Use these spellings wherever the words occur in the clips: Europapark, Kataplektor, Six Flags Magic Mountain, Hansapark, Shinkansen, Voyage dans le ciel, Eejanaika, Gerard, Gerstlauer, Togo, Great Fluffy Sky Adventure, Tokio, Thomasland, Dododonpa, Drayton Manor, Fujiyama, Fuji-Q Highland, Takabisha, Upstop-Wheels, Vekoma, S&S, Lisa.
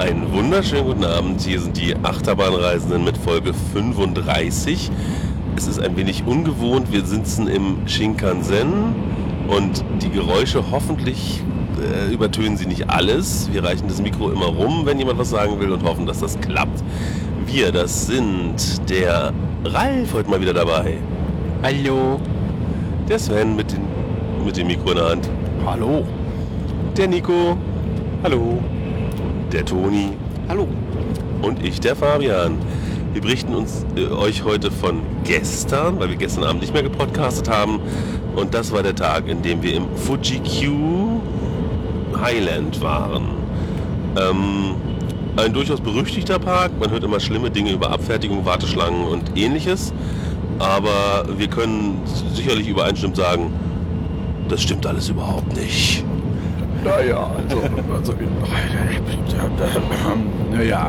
Einen wunderschönen guten Abend, hier sind die Achterbahnreisenden mit Folge 35. Es ist ein wenig ungewohnt, wir sitzen im Shinkansen und die Geräusche hoffentlich übertönen sie nicht alles. Wir reichen das Mikro immer rum, wenn jemand was sagen will und hoffen, dass das klappt. Wir, das sind der Ralf, heute mal wieder dabei. Hallo. Der Sven mit dem Mikro in der Hand. Hallo. Der Nico. Hallo. Der Toni. Hallo. Und ich, der Fabian. Wir berichten euch heute von gestern, weil wir gestern Abend nicht mehr gepodcastet haben. Und das war der Tag, in dem wir im Fuji-Q Highland waren. Ein durchaus berüchtigter Park. Man hört immer schlimme Dinge über Abfertigung, Warteschlangen und ähnliches. Aber wir können sicherlich übereinstimmend sagen, das stimmt alles überhaupt nicht. Naja, naja.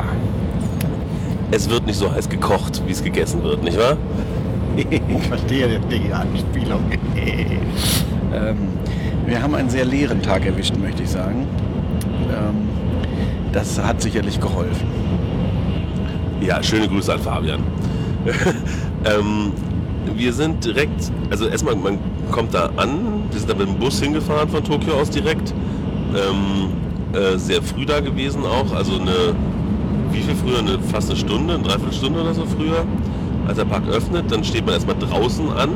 Es wird nicht so heiß gekocht, wie es gegessen wird, nicht wahr? Ich verstehe die Anspielung. Wir haben einen sehr leeren Tag erwischt, möchte ich sagen. Das hat sicherlich geholfen. Ja, schöne Grüße an Fabian. Wir sind direkt, also erstmal, man kommt da an. Wir sind da mit dem Bus hingefahren von Tokio aus direkt. Sehr früh da gewesen auch, also fast eine Stunde, eine Dreiviertelstunde oder so früher, als der Park öffnet. Dann steht man erstmal draußen an,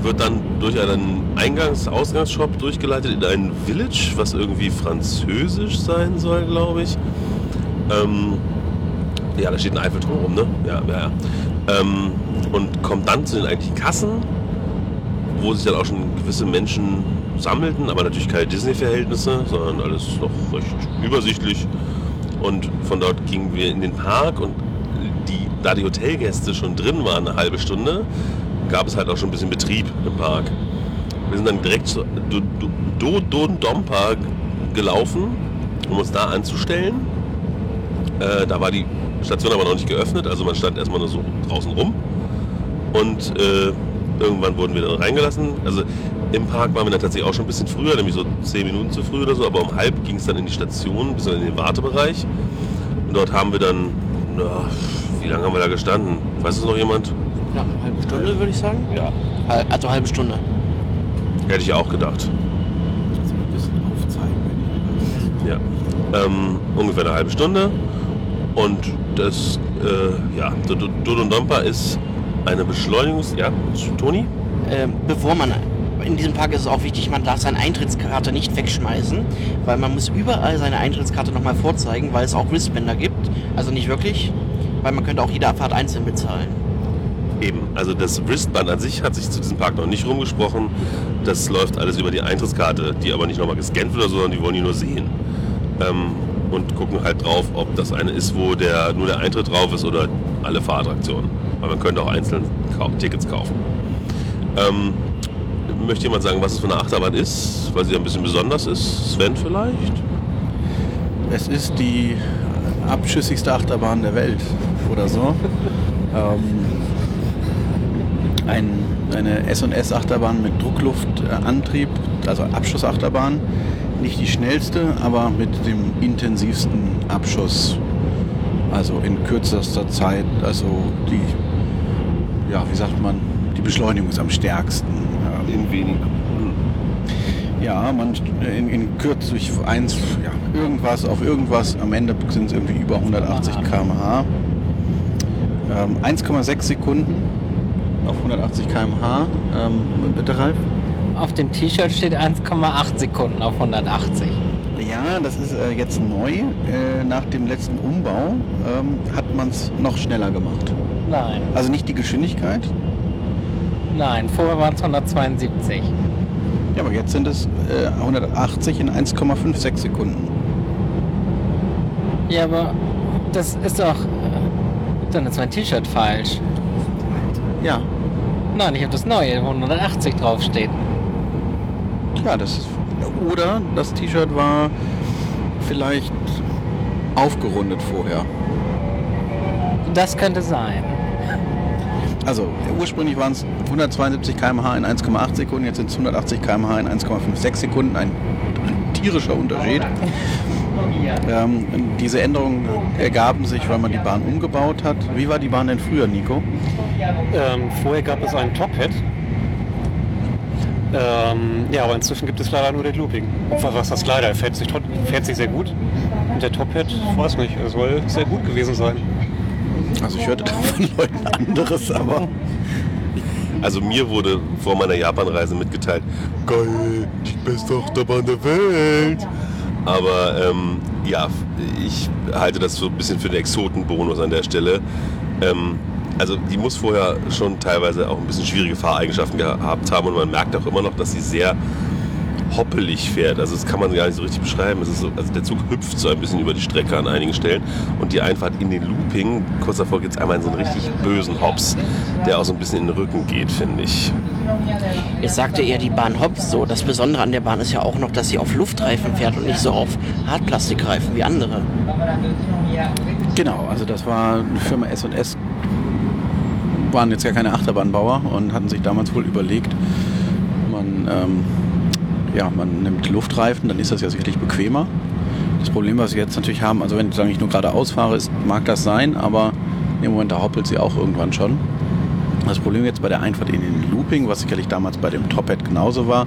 wird dann durch einen Eingangs-Ausgangsshop durchgeleitet in einen Village, was irgendwie französisch sein soll, glaube ich. Ja, da steht ein Eiffelturm rum, ne? Ja. Und kommt dann zu den eigentlichen Kassen, wo sich dann auch schon gewisse Menschen sammelten, aber natürlich keine Disney-Verhältnisse, sondern alles noch recht übersichtlich. Und von dort gingen wir in den Park und da die Hotelgäste schon drin waren, eine halbe Stunde, gab es halt auch schon ein bisschen Betrieb im Park. Wir sind dann direkt zu Dododonpa gelaufen, um uns da anzustellen. Da war die Station aber noch nicht geöffnet, also man stand erstmal nur so draußen rum. Und irgendwann wurden wir dann reingelassen. Also im Park waren wir dann tatsächlich auch schon ein bisschen früher, nämlich so 10 Minuten zu früh oder so, aber um halb ging es dann in die Station, bis in den Wartebereich. Und dort haben wir dann, wie lange haben wir da gestanden? Weiß es noch jemand? Ja, eine halbe Stunde würde ich sagen. Ja. Also eine halbe Stunde. Hätte ich auch gedacht. Das wird ein bisschen aufzeigen. Ja. Ungefähr eine halbe Stunde. Und das, Dododonpa ist eine Beschleunigungs... Ja, Toni? Bevor man... In diesem Park ist es auch wichtig, man darf seine Eintrittskarte nicht wegschmeißen, weil man muss überall seine Eintrittskarte nochmal vorzeigen, weil es auch Wristbänder gibt. Also nicht wirklich, weil man könnte auch jede Abfahrt einzeln bezahlen. Eben, also das Wristband an sich hat sich zu diesem Park noch nicht rumgesprochen. Das läuft alles über die Eintrittskarte, die aber nicht nochmal gescannt wird, sondern die wollen die nur sehen. Und gucken halt drauf, ob das eine ist, wo nur der Eintritt drauf ist oder alle Fahrattraktionen. Weil man könnte auch einzeln Tickets kaufen. Möchte jemand sagen, was es für eine Achterbahn ist, weil sie ein bisschen besonders ist? Sven vielleicht? Es ist die abschüssigste Achterbahn der Welt oder so. Eine S&S Achterbahn mit Druckluftantrieb, also Abschussachterbahn. Nicht die schnellste, aber mit dem intensivsten Abschuss. Also in kürzester Zeit, also die Beschleunigung ist am stärksten. In wenig. Ja, irgendwas. Am Ende sind es irgendwie über 180 km/h. 1,6 Sekunden auf 180 km/h. Bitte, Ralf. Auf dem T-Shirt steht 1,8 Sekunden auf 180. Ja, das ist jetzt neu. Nach dem letzten Umbau hat man es noch schneller gemacht. Nein. Also nicht die Geschwindigkeit. Nein, vorher waren es 172. Ja, aber jetzt sind es 180 in 1,56 Sekunden. Ja, aber das ist doch... Dann ist mein T-Shirt falsch. Ja. Nein, ich habe das neue, wo 180 draufsteht. Ja, das ist... Oder das T-Shirt war vielleicht aufgerundet vorher. Das könnte sein. Also ursprünglich waren es 172 km/h in 1,8 Sekunden, jetzt sind es 180 km/h in 1,56 Sekunden, ein tierischer Unterschied. Diese Änderungen ergaben sich, weil man die Bahn umgebaut hat. Wie war die Bahn denn früher, Nico? Vorher gab es einen Top-Hat. Ja, aber inzwischen gibt es leider nur den Looping. Was heißt leider? Fährt sich sehr gut. Und der Top-Hat, weiß nicht, soll sehr gut gewesen sein. Also ich hörte da von Leuten anderes, aber... Also mir wurde vor meiner Japanreise mitgeteilt, geil, die beste Achterbahn der Welt. Aber ja, ich halte das so ein bisschen für den Exotenbonus an der Stelle. Also die muss vorher schon teilweise auch ein bisschen schwierige Fahreigenschaften gehabt haben und man merkt auch immer noch, dass sie sehr hoppelig fährt. Also das kann man gar nicht so richtig beschreiben. Es ist so, also der Zug hüpft so ein bisschen über die Strecke an einigen Stellen und die Einfahrt in den Looping, kurz davor geht es einmal in so einen richtig bösen Hops, der auch so ein bisschen in den Rücken geht, finde ich. Jetzt sagte ihr, die Bahn hops so. Das Besondere an der Bahn ist ja auch noch, dass sie auf Luftreifen fährt und nicht so auf Hartplastikreifen wie andere. Genau, also das war eine Firma S&S, waren jetzt ja keine Achterbahnbauer und hatten sich damals wohl überlegt, man nimmt Luftreifen, dann ist das ja sicherlich bequemer. Das Problem, was wir jetzt natürlich haben, also wenn ich nur geradeaus fahre, mag das sein, aber im Moment, da hoppelt sie auch irgendwann schon. Das Problem jetzt bei der Einfahrt in den Looping, was sicherlich damals bei dem Top-Hat genauso war,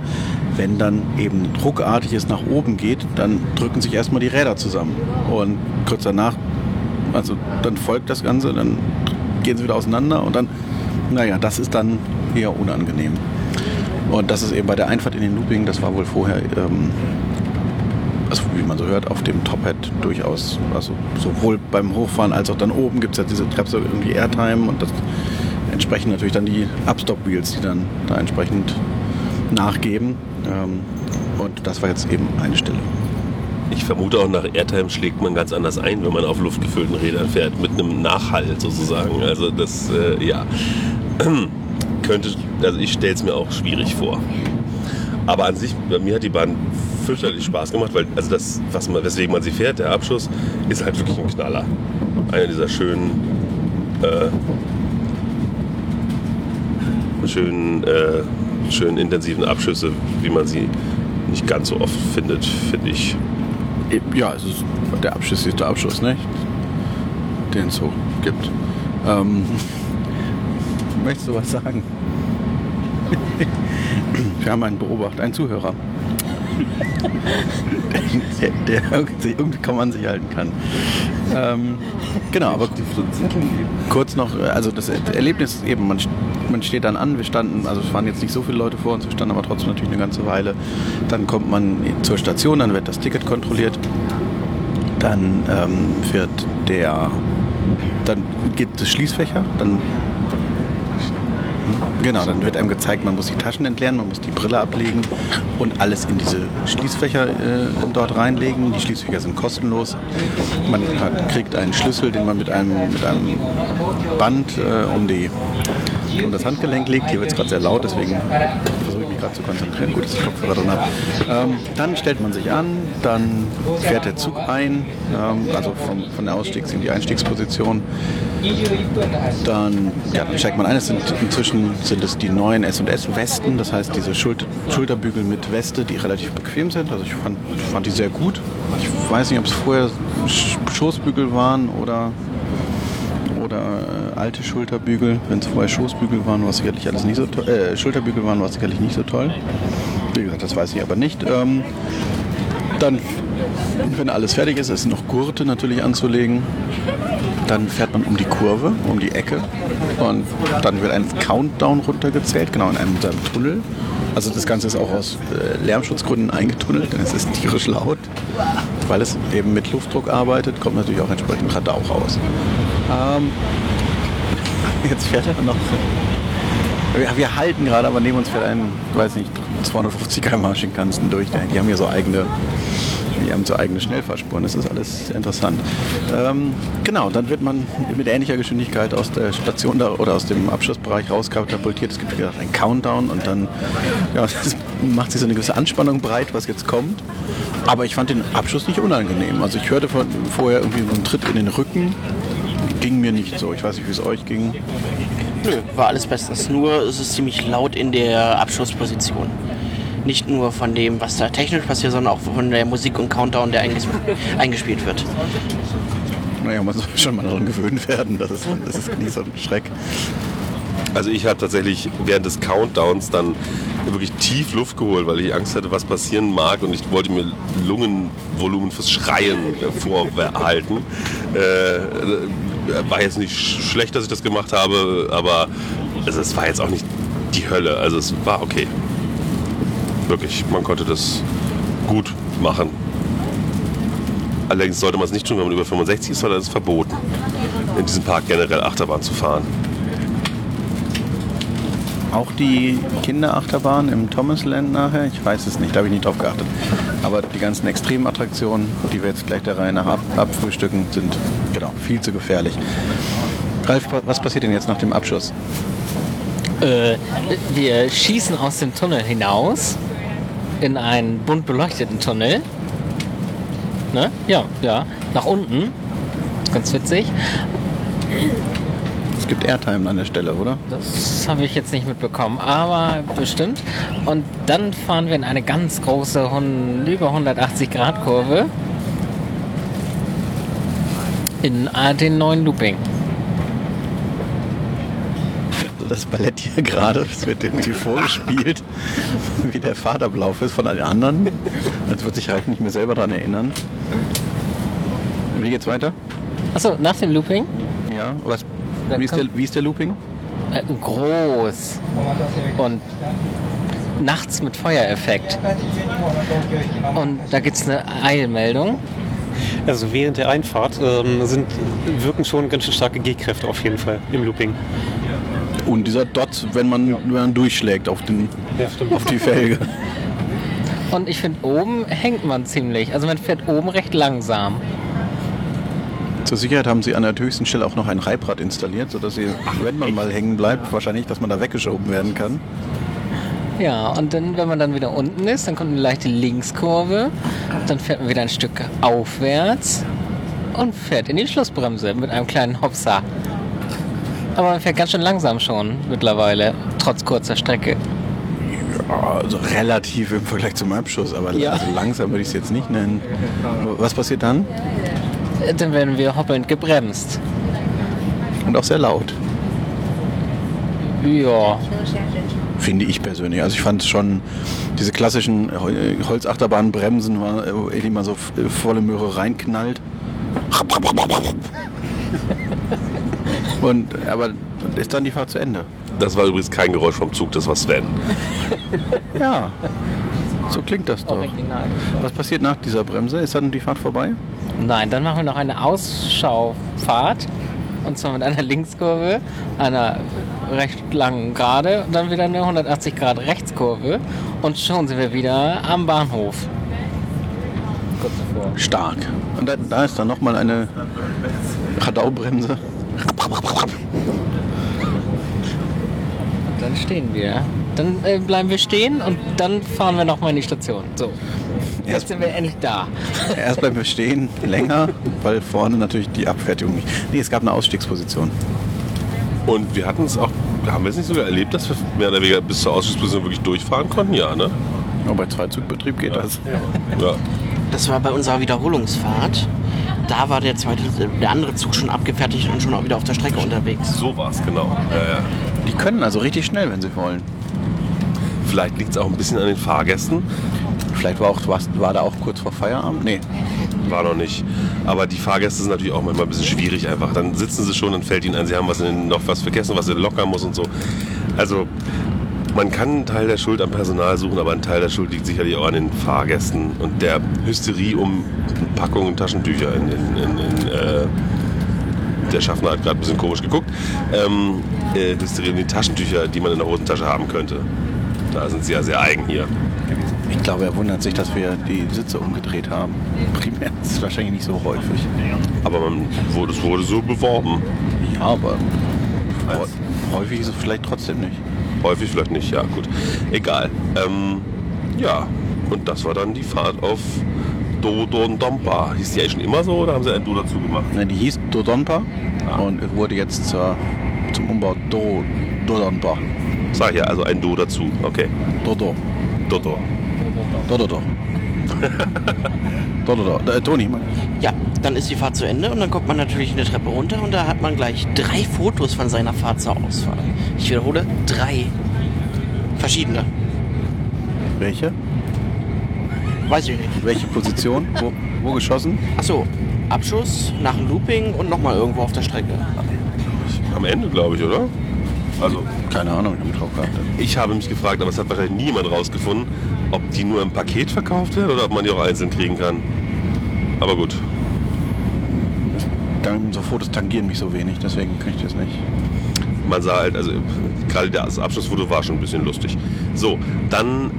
wenn dann eben druckartig es nach oben geht, dann drücken sich erstmal die Räder zusammen. Und kurz danach, also dann folgt das Ganze, dann gehen sie wieder auseinander und dann, naja, das ist dann eher unangenehm. Und das ist eben bei der Einfahrt in den Looping, das war wohl vorher, also wie man so hört, auf dem Top-Hat durchaus, also sowohl beim Hochfahren als auch dann oben gibt es ja diese Treppe irgendwie Airtime und das entsprechen natürlich dann die Upstop-Wheels, die dann da entsprechend nachgeben. Und das war jetzt eben eine Stelle. Ich vermute auch, nach Airtime schlägt man ganz anders ein, wenn man auf luftgefüllten Rädern fährt, mit einem Nachhall sozusagen. Also das, ja... Also ich stelle es mir auch schwierig vor. Aber an sich, bei mir hat die Bahn fürchterlich Spaß gemacht, weil also das, weswegen man sie fährt, der Abschuss, ist halt wirklich ein Knaller. Einer dieser schönen intensiven Abschüsse, wie man sie nicht ganz so oft findet, finde ich. Ja, es ist, der Abschuss ist der Abschuss, ne? Den es so gibt. Möchtest du was sagen? Wir haben einen Beobachter, einen Zuhörer, der sich irgendwie kaum an sich halten kann. Genau, aber kurz noch, also das Erlebnis eben, man steht dann an, es waren jetzt nicht so viele Leute vor uns, wir standen aber trotzdem natürlich eine ganze Weile. Dann kommt man zur Station, dann wird das Ticket kontrolliert, dann dann gibt es Schließfächer, Genau, dann wird einem gezeigt, man muss die Taschen entleeren, man muss die Brille ablegen und alles in diese Schließfächer dort reinlegen. Die Schließfächer sind kostenlos. Man kriegt einen Schlüssel, den man mit einem Band um das Handgelenk legt. Hier wird es gerade sehr laut, deswegen versuche ich mich gerade zu konzentrieren. Gut, dass ich Kopfhörer drin habe. Dann stellt man sich an, dann fährt der Zug ein, also von der Ausstiegs- in die Einstiegsposition. Dann steigt man ein. Inzwischen sind es die neuen S&S-Westen, das heißt diese Schulterbügel mit Weste, die relativ bequem sind. Also ich fand die sehr gut. Ich weiß nicht, ob es vorher Schoßbügel waren oder alte Schulterbügel. Wenn es vorher Schoßbügel waren, war es sicherlich alles nicht so toll. Schulterbügel waren, war es sicherlich nicht so toll. Wie gesagt, das weiß ich aber nicht. Dann, wenn alles fertig ist, ist noch Gurte natürlich anzulegen. Dann fährt man um die Kurve, um die Ecke und dann wird ein Countdown runtergezählt, genau in einem Tunnel. Also das Ganze ist auch aus Lärmschutzgründen eingetunnelt, denn es ist tierisch laut. Weil es eben mit Luftdruck arbeitet, kommt natürlich auch entsprechend Radau raus. Jetzt fährt er noch... Wir halten gerade, aber neben uns fährt ein, 250 km/h Shinkansen durch. Die haben hier so eigene Schnellfahrspuren. Das ist alles interessant. Genau, dann wird man mit ähnlicher Geschwindigkeit aus der Station da, oder aus dem Abschlussbereich rauskatapultiert. Es gibt einen Countdown und dann das macht sich so eine gewisse Anspannung breit, was jetzt kommt. Aber ich fand den Abschuss nicht unangenehm. Also ich hörte vorher irgendwie so einen Tritt in den Rücken. Ging mir nicht so. Ich weiß nicht, wie es euch ging. Nö, war alles bestens. Nur ist es ziemlich laut in der Abschussposition. Nicht nur von dem, was da technisch passiert, sondern auch von der Musik und Countdown, der eingespielt wird. Naja, man soll schon mal daran gewöhnt werden, das ist nicht so ein Schreck. Also ich habe tatsächlich während des Countdowns dann wirklich tief Luft geholt, weil ich Angst hatte, was passieren mag, und ich wollte mir Lungenvolumen fürs Schreien vorhalten. War jetzt nicht schlecht, dass ich das gemacht habe, aber also es war jetzt auch nicht die Hölle. Also es war okay. Wirklich, man konnte das gut machen. Allerdings sollte man es nicht tun, wenn man über 65 ist, weil das ist verboten, in diesem Park generell Achterbahn zu fahren. Auch die Kinderachterbahn im Thomasland nachher? Ich weiß es nicht, da habe ich nicht drauf geachtet. Aber die ganzen extremen Attraktionen, die wir jetzt gleich der Reihe nach abfrühstücken, sind genau viel zu gefährlich. Ralf, was passiert denn jetzt nach dem Abschuss? Wir schießen aus dem Tunnel hinaus in einen bunt beleuchteten Tunnel. Ne? Ja, nach unten. Ganz witzig. Es gibt Airtime an der Stelle, oder? Das habe ich jetzt nicht mitbekommen, aber bestimmt. Und dann fahren wir in eine ganz große, über 180-Grad-Kurve in den neuen Looping. Das Ballett hier gerade, es wird irgendwie vorgespielt, wie der Fahrtablauf ist von allen anderen. Jetzt wird sich halt nicht mehr selber daran erinnern. Wie geht's weiter? Achso, nach dem Looping? Ja, was? Wie ist der Looping? Groß. Und nachts mit Feuereffekt. Und da gibt es eine Eilmeldung. Also während der Einfahrt wirken schon ganz schön starke G-Kräfte auf jeden Fall im Looping. Und dieser Dot, wenn man durchschlägt auf die Felge. Und ich finde, oben hängt man ziemlich. Also man fährt oben recht langsam. Zur Sicherheit haben sie an der höchsten Stelle auch noch ein Reibrad installiert, sodass sie, wenn man mal hängen bleibt, wahrscheinlich, dass man da weggeschoben werden kann. Ja, und dann, wenn man dann wieder unten ist, dann kommt eine leichte Linkskurve. Dann fährt man wieder ein Stück aufwärts und fährt in die Schlussbremse mit einem kleinen Hopser. Aber man fährt ganz schön langsam schon mittlerweile, trotz kurzer Strecke. Ja, also relativ im Vergleich zum Abschuss, aber ja. Also langsam würde ich es jetzt nicht nennen. Was passiert dann? Dann werden wir hoppelnd gebremst. Und auch sehr laut. Ja. Finde ich persönlich. Also ich fand schon, diese klassischen Holzachterbahn-Bremsen, wo man so volle Möhre reinknallt. Aber ist dann die Fahrt zu Ende? Das war übrigens kein Geräusch vom Zug, das war Sven. Ja, so klingt das doch. Original. Was passiert nach dieser Bremse? Ist dann die Fahrt vorbei? Nein, dann machen wir noch eine Ausschaufahrt. Und zwar mit einer Linkskurve, einer recht langen Gerade und dann wieder eine 180 Grad Rechtskurve. Und schon sind wir wieder am Bahnhof. Kurz davor. Stark. Und da ist dann nochmal eine Radaubremse. Und dann stehen wir. Dann bleiben wir stehen und dann fahren wir nochmal in die Station. So, jetzt sind wir endlich da. Erst bleiben wir stehen, länger, weil vorne natürlich die Abfertigung nicht. Nee, es gab eine Ausstiegsposition. Und wir hatten es auch, haben wir es nicht sogar erlebt, dass wir mehr oder weniger bis zur Ausstiegsposition wirklich durchfahren konnten? Ja, ne? Aber bei Zweizugbetrieb geht das. Ja. Das war bei unserer Wiederholungsfahrt. Da war der andere Zug schon abgefertigt und schon auch wieder auf der Strecke unterwegs. So war es, genau. Ja. Die können also richtig schnell, wenn sie wollen. Vielleicht liegt es auch ein bisschen an den Fahrgästen. Vielleicht war da auch kurz vor Feierabend? Nee. War noch nicht. Aber die Fahrgäste sind natürlich auch manchmal ein bisschen schwierig einfach. Dann sitzen sie schon, dann fällt ihnen ein, sie haben noch was vergessen, was sie lockern muss und so. Also man kann einen Teil der Schuld am Personal suchen, aber ein Teil der Schuld liegt sicherlich auch an den Fahrgästen und der Hysterie um Packungen Taschentücher. Der Schaffner hat gerade ein bisschen komisch geguckt. Hysterie um die Taschentücher, die man in der Hosentasche haben könnte. Da sind sie ja sehr eigen hier. Ich glaube, er wundert sich, dass wir die Sitze umgedreht haben. Primär ist es wahrscheinlich nicht so häufig. Aber es wurde so beworben. Ja, aber häufig ist es vielleicht trotzdem nicht. Häufig vielleicht nicht, ja gut. Egal. Ja, und das war dann die Fahrt auf Dododonpa. Hieß die eigentlich schon immer so oder haben sie ein Do dazu gemacht? Nein, die hieß Dodonpa und wurde jetzt zum Umbau Dodonpa. Sag ja, also ein Do dazu, okay. Dodo. Dodo. Dodo. Dodo. Toni. Ja, dann ist die Fahrt zu Ende und dann kommt man natürlich eine Treppe runter und da hat man gleich 3 Fotos von seiner Fahrt zur Ausfahrt. Ich wiederhole, 3 verschiedene. Welche? Weiß ich nicht. Welche Position? Wo geschossen? Achso, Abschuss, nach dem Looping und nochmal irgendwo auf der Strecke. Am Ende, glaube ich, oder? Also, keine Ahnung, ich habe drauf. Ich habe mich gefragt, aber es hat wahrscheinlich niemand rausgefunden, ob die nur im Paket verkauft wird oder ob man die auch einzeln kriegen kann. Aber gut. Dann so Fotos tangieren mich so wenig, deswegen kriege ich das nicht. Man sah halt, also gerade das Abschlussfoto war schon ein bisschen lustig. So, dann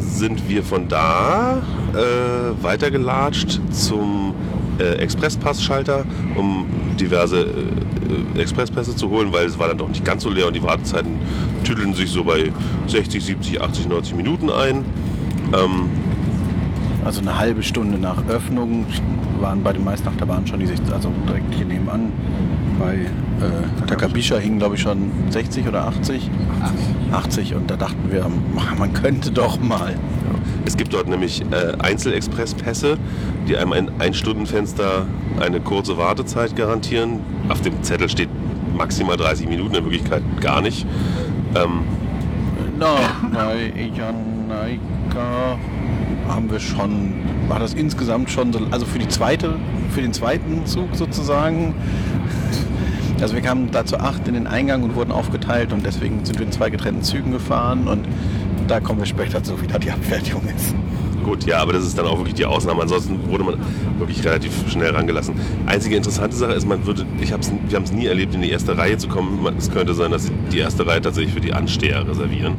sind wir von da weitergelatscht zum Expresspassschalter, um diverse Expresspässe zu holen, weil es war dann doch nicht ganz so leer und die Wartezeiten tüdeln sich so bei 60, 70, 80, 90 Minuten ein. Also eine halbe Stunde nach Öffnung waren bei den meisten Achterbahnen schon, die sich also direkt hier nebenan bei Takabisha hingen, glaube ich, schon 60 oder 80. 80 und da dachten wir, man könnte doch mal. Es gibt dort nämlich Einzelexpresspässe, die einem ein 1-Stunden-Fenster eine kurze Wartezeit garantieren. Auf dem Zettel steht maximal 30 Minuten, in Wirklichkeit gar nicht. Eejanaika haben wir schon, war das insgesamt schon, also für den zweiten Zug sozusagen. Also wir kamen da zu 8 in den Eingang und wurden aufgeteilt und deswegen sind wir in 2 getrennten Zügen gefahren und da kommen wir später zu, wie da die Abfertigung ist. Gut, ja, aber das ist dann auch wirklich die Ausnahme. Ansonsten wurde man wirklich relativ schnell rangelassen. Einzige interessante Sache ist, wir haben es nie erlebt, in die erste Reihe zu kommen. Es könnte sein, dass sie die erste Reihe tatsächlich für die Ansteher reservieren.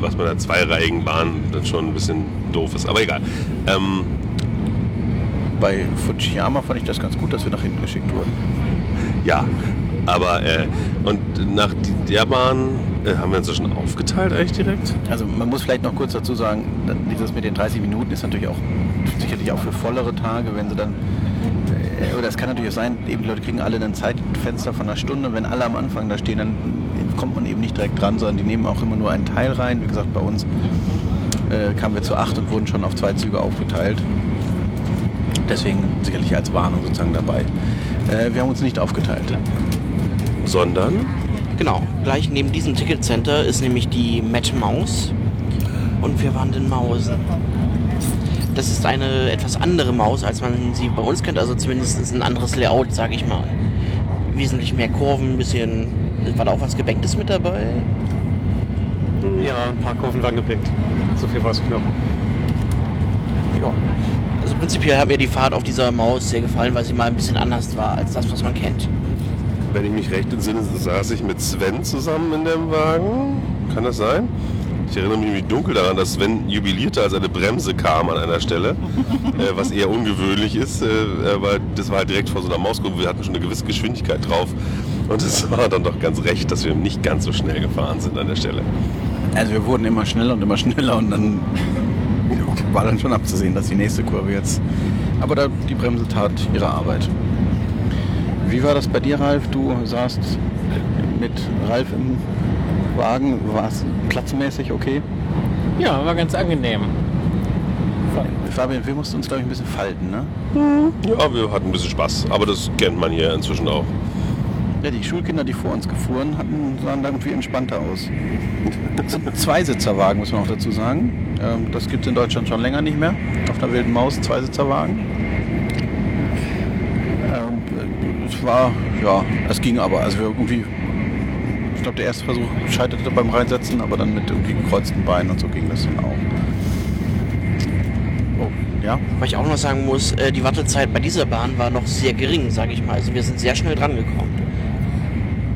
Was bei einer 2-reihigen Bahn dann schon ein bisschen doof ist, aber egal. Bei Fujiyama fand ich das ganz gut, dass wir nach hinten geschickt wurden. Ja, aber und nach der Bahn haben wir uns ja schon aufgeteilt eigentlich direkt. Also man muss vielleicht noch kurz dazu sagen, dieses mit den 30 Minuten ist natürlich auch sicherlich auch für vollere Tage, wenn sie dann oder es kann natürlich auch sein, eben die Leute kriegen alle ein Zeitfenster von einer Stunde, wenn alle am Anfang da stehen, dann kommt man eben nicht direkt dran, sondern die nehmen auch immer nur einen Teil rein. Wie gesagt, bei uns kamen wir zu 8 und wurden schon auf 2 Züge aufgeteilt. Deswegen sicherlich als Warnung sozusagen dabei. Wir haben uns nicht aufgeteilt. Sondern? Genau, gleich neben diesem Ticketcenter ist nämlich die Mad Maus. Und wir waren den Mausen. Das ist eine etwas andere Maus, als man sie bei uns kennt. Also zumindest ein anderes Layout, sage ich mal. Wesentlich mehr Kurven, ein bisschen... War da auch was Gebäcktes mit dabei? Ja, ein paar Kurven waren gebäckt. So viel war es knapp. Ja. Also prinzipiell hat mir die Fahrt auf dieser Maus sehr gefallen, weil sie mal ein bisschen anders war als das, was man kennt. Wenn ich mich recht entsinne, saß ich mit Sven zusammen in dem Wagen. Kann das sein? Ich erinnere mich dunkel daran, dass Sven jubilierte, als eine Bremse kam an einer Stelle, was eher ungewöhnlich ist, weil das war halt direkt vor so einer Mauskurve. Wir hatten schon eine gewisse Geschwindigkeit drauf und es war dann doch ganz recht, dass wir nicht ganz so schnell gefahren sind an der Stelle. Also wir wurden immer schneller und dann... War dann schon abzusehen, dass die nächste Kurve jetzt... Aber da die Bremse tat ihre Arbeit. Wie war das bei dir, Ralf? Du saßt mit Ralf im Wagen. War es platzmäßig okay? Ja, war ganz angenehm. Fabian, wir mussten uns, glaube ich, ein bisschen falten, ne? Ja, wir hatten ein bisschen Spaß. Aber das kennt man hier inzwischen auch. Ja, die Schulkinder, die vor uns gefahren hatten, sahen da irgendwie entspannter aus. Das sind 2-Sitzerwagen, muss man auch dazu sagen. Das gibt es in Deutschland schon länger nicht mehr. Auf der Wilden Maus 2-Sitzerwagen. Es ging aber. Also wir irgendwie, ich glaube, der erste Versuch scheiterte beim Reinsetzen, aber dann mit irgendwie gekreuzten Beinen und so ging das dann auch. Oh. Ja. Weil ich auch noch sagen muss, die Wartezeit bei dieser Bahn war noch sehr gering, sage ich mal. Also wir sind sehr schnell dran gekommen.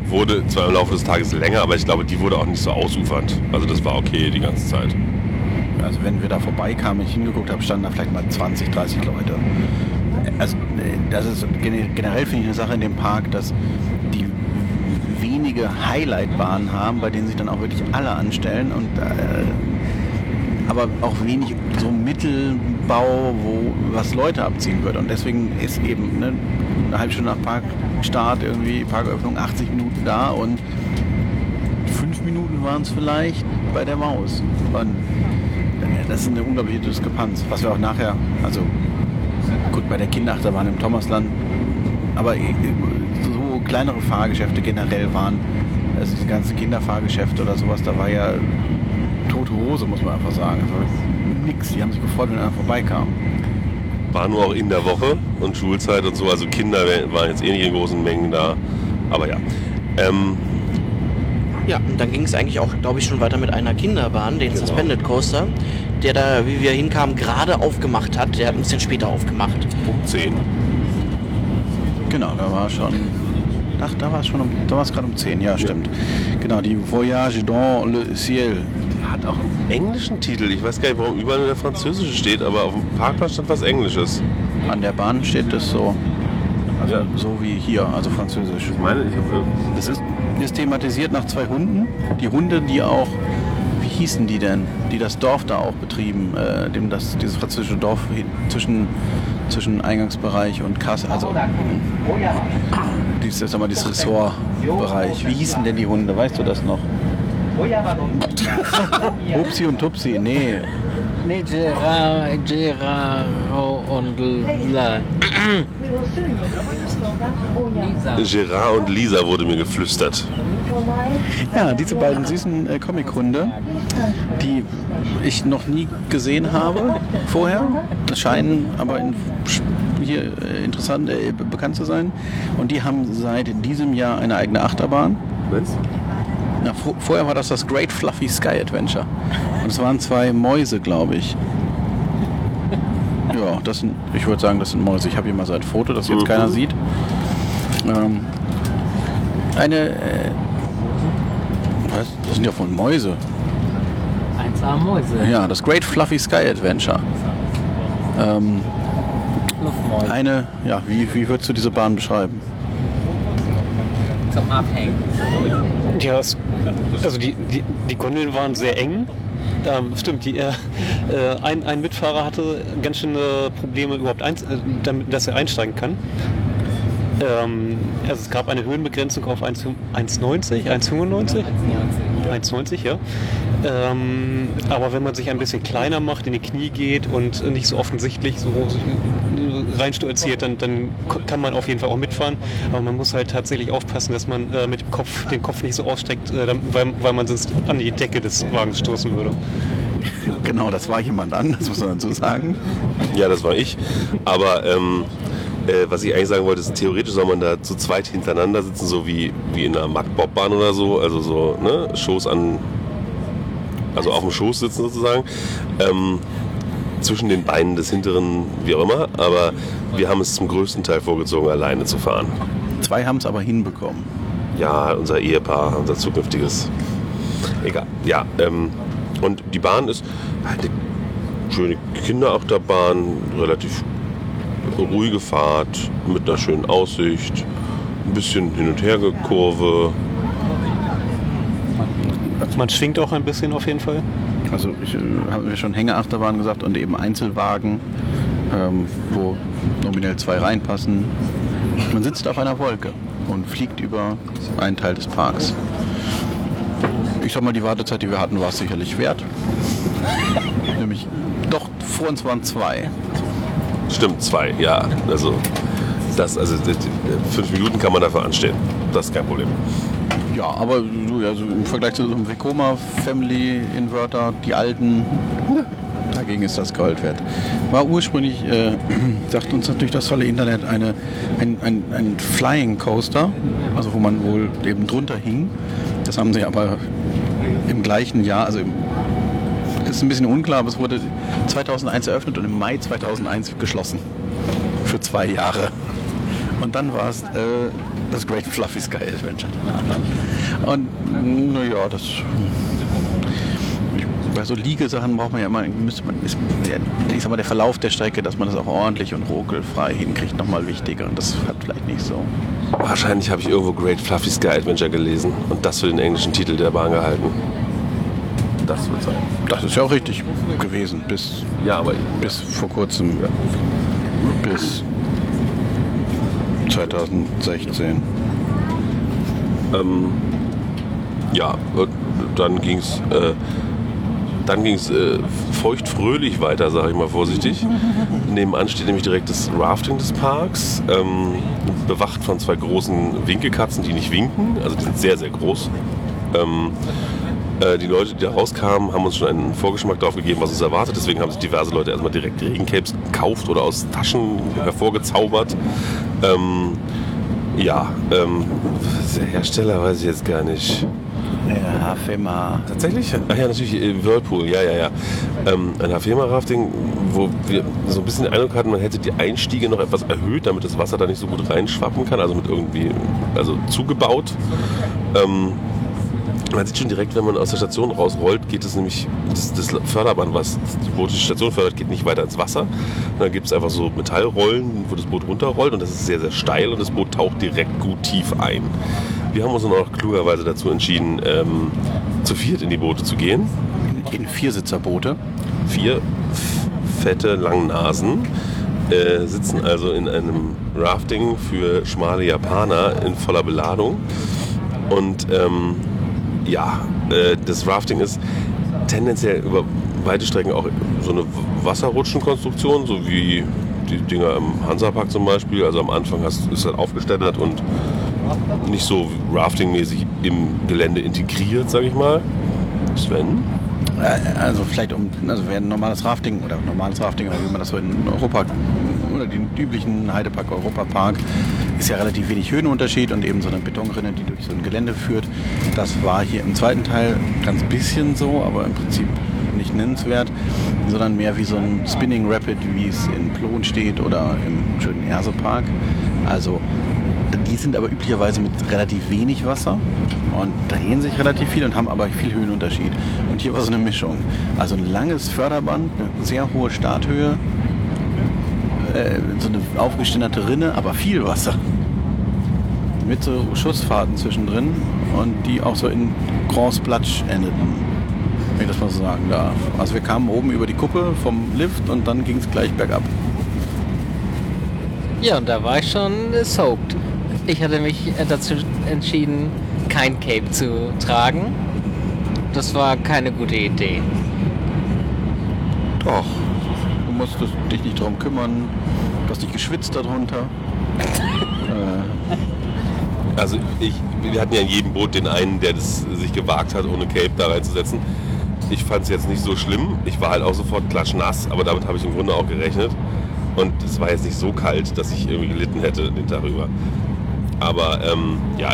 Wurde zwar im Laufe des Tages länger, aber ich glaube, die wurde auch nicht so ausufernd. Also das war okay die ganze Zeit. Also wenn wir da vorbeikamen und ich hingeguckt habe, standen da vielleicht mal 20, 30 Leute. Also das ist generell, finde ich, eine Sache in dem Park, dass die wenige Highlight-Bahnen haben, bei denen sich dann auch wirklich alle anstellen und aber auch wenig so Mittelbau, was Leute abziehen würde. Und deswegen ist eben eine halbe Stunde nach Parkstart, irgendwie Parköffnung, 80 Minuten da und 5 5 Minuten waren es vielleicht bei der Maus. Und das ist eine unglaubliche Diskrepanz, was wir auch nachher, also gut, bei der Kinderachterbahn im Thomasland, aber so kleinere Fahrgeschäfte generell waren, also die ganzen Kinderfahrgeschäfte oder sowas, da war ja tote Hose, muss man einfach sagen. Also nix, die haben sich gefreut, wenn einer vorbeikam. War nur auch in der Woche und Schulzeit und so, also Kinder waren jetzt eh nicht in großen Mengen da, aber ja. Ja, und dann ging es eigentlich auch, glaube ich, schon weiter mit einer Kinderbahn, den genau. Suspended Coaster, der da, wie wir hinkamen, gerade aufgemacht hat. Der hat ein bisschen später aufgemacht. Punkt 10. Genau, da war schon... Ach, da war es schon, da war es gerade um 10, ja, stimmt. Ja. Genau, die Voyage dans le ciel. Hat auch einen englischen Titel. Ich weiß gar nicht, warum überall der französische steht, aber auf dem Parkplatz stand was Englisches. An der Bahn steht das so. Also ja. So wie hier, also französisch. Ich meine, ich hoffe, das ist... Ist thematisiert nach 2 Hunden. Die Hunde, die auch, wie hießen die denn, die das Dorf da auch betrieben, dem das, dieses französische Dorf zwischen Eingangsbereich und Kasse, also dieses, sag mal, dieses Ressortbereich. Wie hießen denn die Hunde, weißt du das noch? Upsi und Tupsi, nee. Nee, Gerard und Lisa. Gerard und Lisa wurde mir geflüstert. Ja, diese beiden süßen Comic-Hunde, die ich noch nie gesehen habe vorher, scheinen aber hier interessant, bekannt zu sein. Und die haben seit diesem Jahr eine eigene Achterbahn. Was? Na, vorher war das Great Fluffy Sky Adventure. Und es waren 2 Mäuse, glaube ich. Ja, das sind, ich würde sagen, das sind Mäuse. Ich habe hier mal so ein Foto, das jetzt keiner sieht. Was? Das sind ja von Mäuse. 1A-Mäuse. Ja, das Great Fluffy Sky Adventure. Ja, wie würdest du diese Bahn beschreiben? Zum Abhängen. Ja, also die Gondeln waren sehr eng. Stimmt, ein Mitfahrer hatte ganz schöne Probleme, überhaupt damit, dass er einsteigen kann. Also es gab eine Höhenbegrenzung auf 1,90, ja. Aber wenn man sich ein bisschen kleiner macht, in die Knie geht und nicht so offensichtlich so reinstolziert, dann kann man auf jeden Fall auch mitfahren. Aber man muss halt tatsächlich aufpassen, dass man mit dem Kopf nicht so ausstreckt, weil man sonst an die Decke des Wagens stoßen würde. Genau, das war jemand anders, muss man so sagen. Ja, das war ich. Aber was ich eigentlich sagen wollte, ist, theoretisch soll man da zu zweit hintereinander sitzen, so wie in einer Mack-Bob-Bahn oder so. Also so, ne, Schoß an... Also auf dem Schoß sitzen sozusagen, zwischen den Beinen des hinteren, wie auch immer. Aber wir haben es zum größten Teil vorgezogen, alleine zu fahren. 2 haben es aber hinbekommen. Ja, unser Ehepaar, unser zukünftiges. Egal, ja. Und die Bahn ist eine schöne Kinderachterbahn, relativ ruhige Fahrt, mit einer schönen Aussicht, ein bisschen hin und her Kurve. Man schwingt auch ein bisschen auf jeden Fall. Also haben wir schon Hängeachterbahn gesagt und eben Einzelwagen, wo nominell 2 reinpassen. Man sitzt auf einer Wolke und fliegt über einen Teil des Parks. Ich sag mal, die Wartezeit, die wir hatten, war es sicherlich wert. Nämlich, doch, vor uns waren 2. Stimmt, 2, ja. Also 5 Minuten kann man dafür anstehen. Das ist kein Problem. Ja, aber also im Vergleich zu so einem Vekoma, Family Inverter, die alten, dagegen ist das Gold wert. War ursprünglich, sagt uns natürlich das tolle Internet, ein Flying Coaster, also wo man wohl eben drunter hing. Das haben sie aber im gleichen Jahr, also ist ein bisschen unklar, aber es wurde 2001 eröffnet und im Mai 2001 geschlossen. Für 2 Jahre. Und dann war es... das Great Fluffy Sky Adventure. Und naja, das... Bei so Liegesachen braucht man ja immer... Ich sag mal, der Verlauf der Strecke, dass man das auch ordentlich und ruckelfrei hinkriegt, nochmal wichtiger. Und das hat vielleicht nicht so... Wahrscheinlich habe ich irgendwo Great Fluffy Sky Adventure gelesen und das für den englischen Titel der Bahn gehalten. Das wird sein. Das ist ja auch richtig gewesen. Bis vor kurzem. Ja. Bis... 2016. Ja, dann ging es feuchtfröhlich weiter, sage ich mal vorsichtig. Nebenan steht nämlich direkt das Rafting des Parks, bewacht von zwei großen Winkelkatzen, die nicht winken, also die sind sehr, sehr groß. Die Leute, die da rauskamen, haben uns schon einen Vorgeschmack darauf gegeben, was uns erwartet. Deswegen haben sich diverse Leute erstmal direkt Regencapes gekauft oder aus Taschen hervorgezaubert. Der Hersteller weiß ich jetzt gar nicht. Ja, Hafema. Tatsächlich? Ach ja, natürlich, Whirlpool, ja. Ein Hafema-Rafting, wo wir so ein bisschen den Eindruck hatten, man hätte die Einstiege noch etwas erhöht, damit das Wasser da nicht so gut reinschwappen kann, also mit irgendwie, also zugebaut. Man sieht schon direkt, wenn man aus der Station rausrollt, geht es nämlich, das Förderband, was die Boote die Station fördert, geht nicht weiter ins Wasser. Und dann gibt es einfach so Metallrollen, wo das Boot runterrollt und das ist sehr, sehr steil und das Boot taucht direkt gut tief ein. Wir haben uns dann auch klugerweise dazu entschieden, zu viert in die Boote zu gehen. In Viersitzerboote? Vier fette Langnasen sitzen also in einem Rafting für schmale Japaner in voller Beladung. Und das Rafting ist tendenziell über weite Strecken auch so eine Wasserrutschenkonstruktion, so wie die Dinger im Hansapark zum Beispiel. Also am Anfang ist halt aufgeständert und nicht so raftingmäßig im Gelände integriert, sag ich mal. Sven? Also vielleicht wäre ein normales Rafting, wie man das so in Europa oder den üblichen Heidepark, Europapark, ist ja relativ wenig Höhenunterschied und eben so eine Betonrinne, die durch so ein Gelände führt. Das war hier im zweiten Teil ganz bisschen so, aber im Prinzip nicht nennenswert, sondern mehr wie so ein Spinning Rapid, wie es in Plön steht oder im schönen Ersepark. Also die sind aber üblicherweise mit relativ wenig Wasser und drehen sich relativ viel und haben aber viel Höhenunterschied. Und hier war so eine Mischung. Also ein langes Förderband, eine sehr hohe Starthöhe, so eine aufgeständerte Rinne, aber viel Wasser. Mit so Schussfahrten zwischendrin und die auch so in Grands Platsch endeten, wenn ich das mal so sagen darf. Also wir kamen oben über die Kuppe vom Lift und dann ging es gleich bergab. Ja, und da war ich schon soaked. Ich hatte mich dazu entschieden, kein Cape zu tragen. Das war keine gute Idee. Doch, du musstest dich nicht darum kümmern. Du hast dich geschwitzt darunter. Also wir hatten ja in jedem Boot den einen, der das sich gewagt hat, ohne Cape da reinzusetzen. Ich fand es jetzt nicht so schlimm. Ich war halt auch sofort klatschnass, aber damit habe ich im Grunde auch gerechnet. Und es war jetzt nicht so kalt, dass ich irgendwie gelitten hätte den Tag über. Aber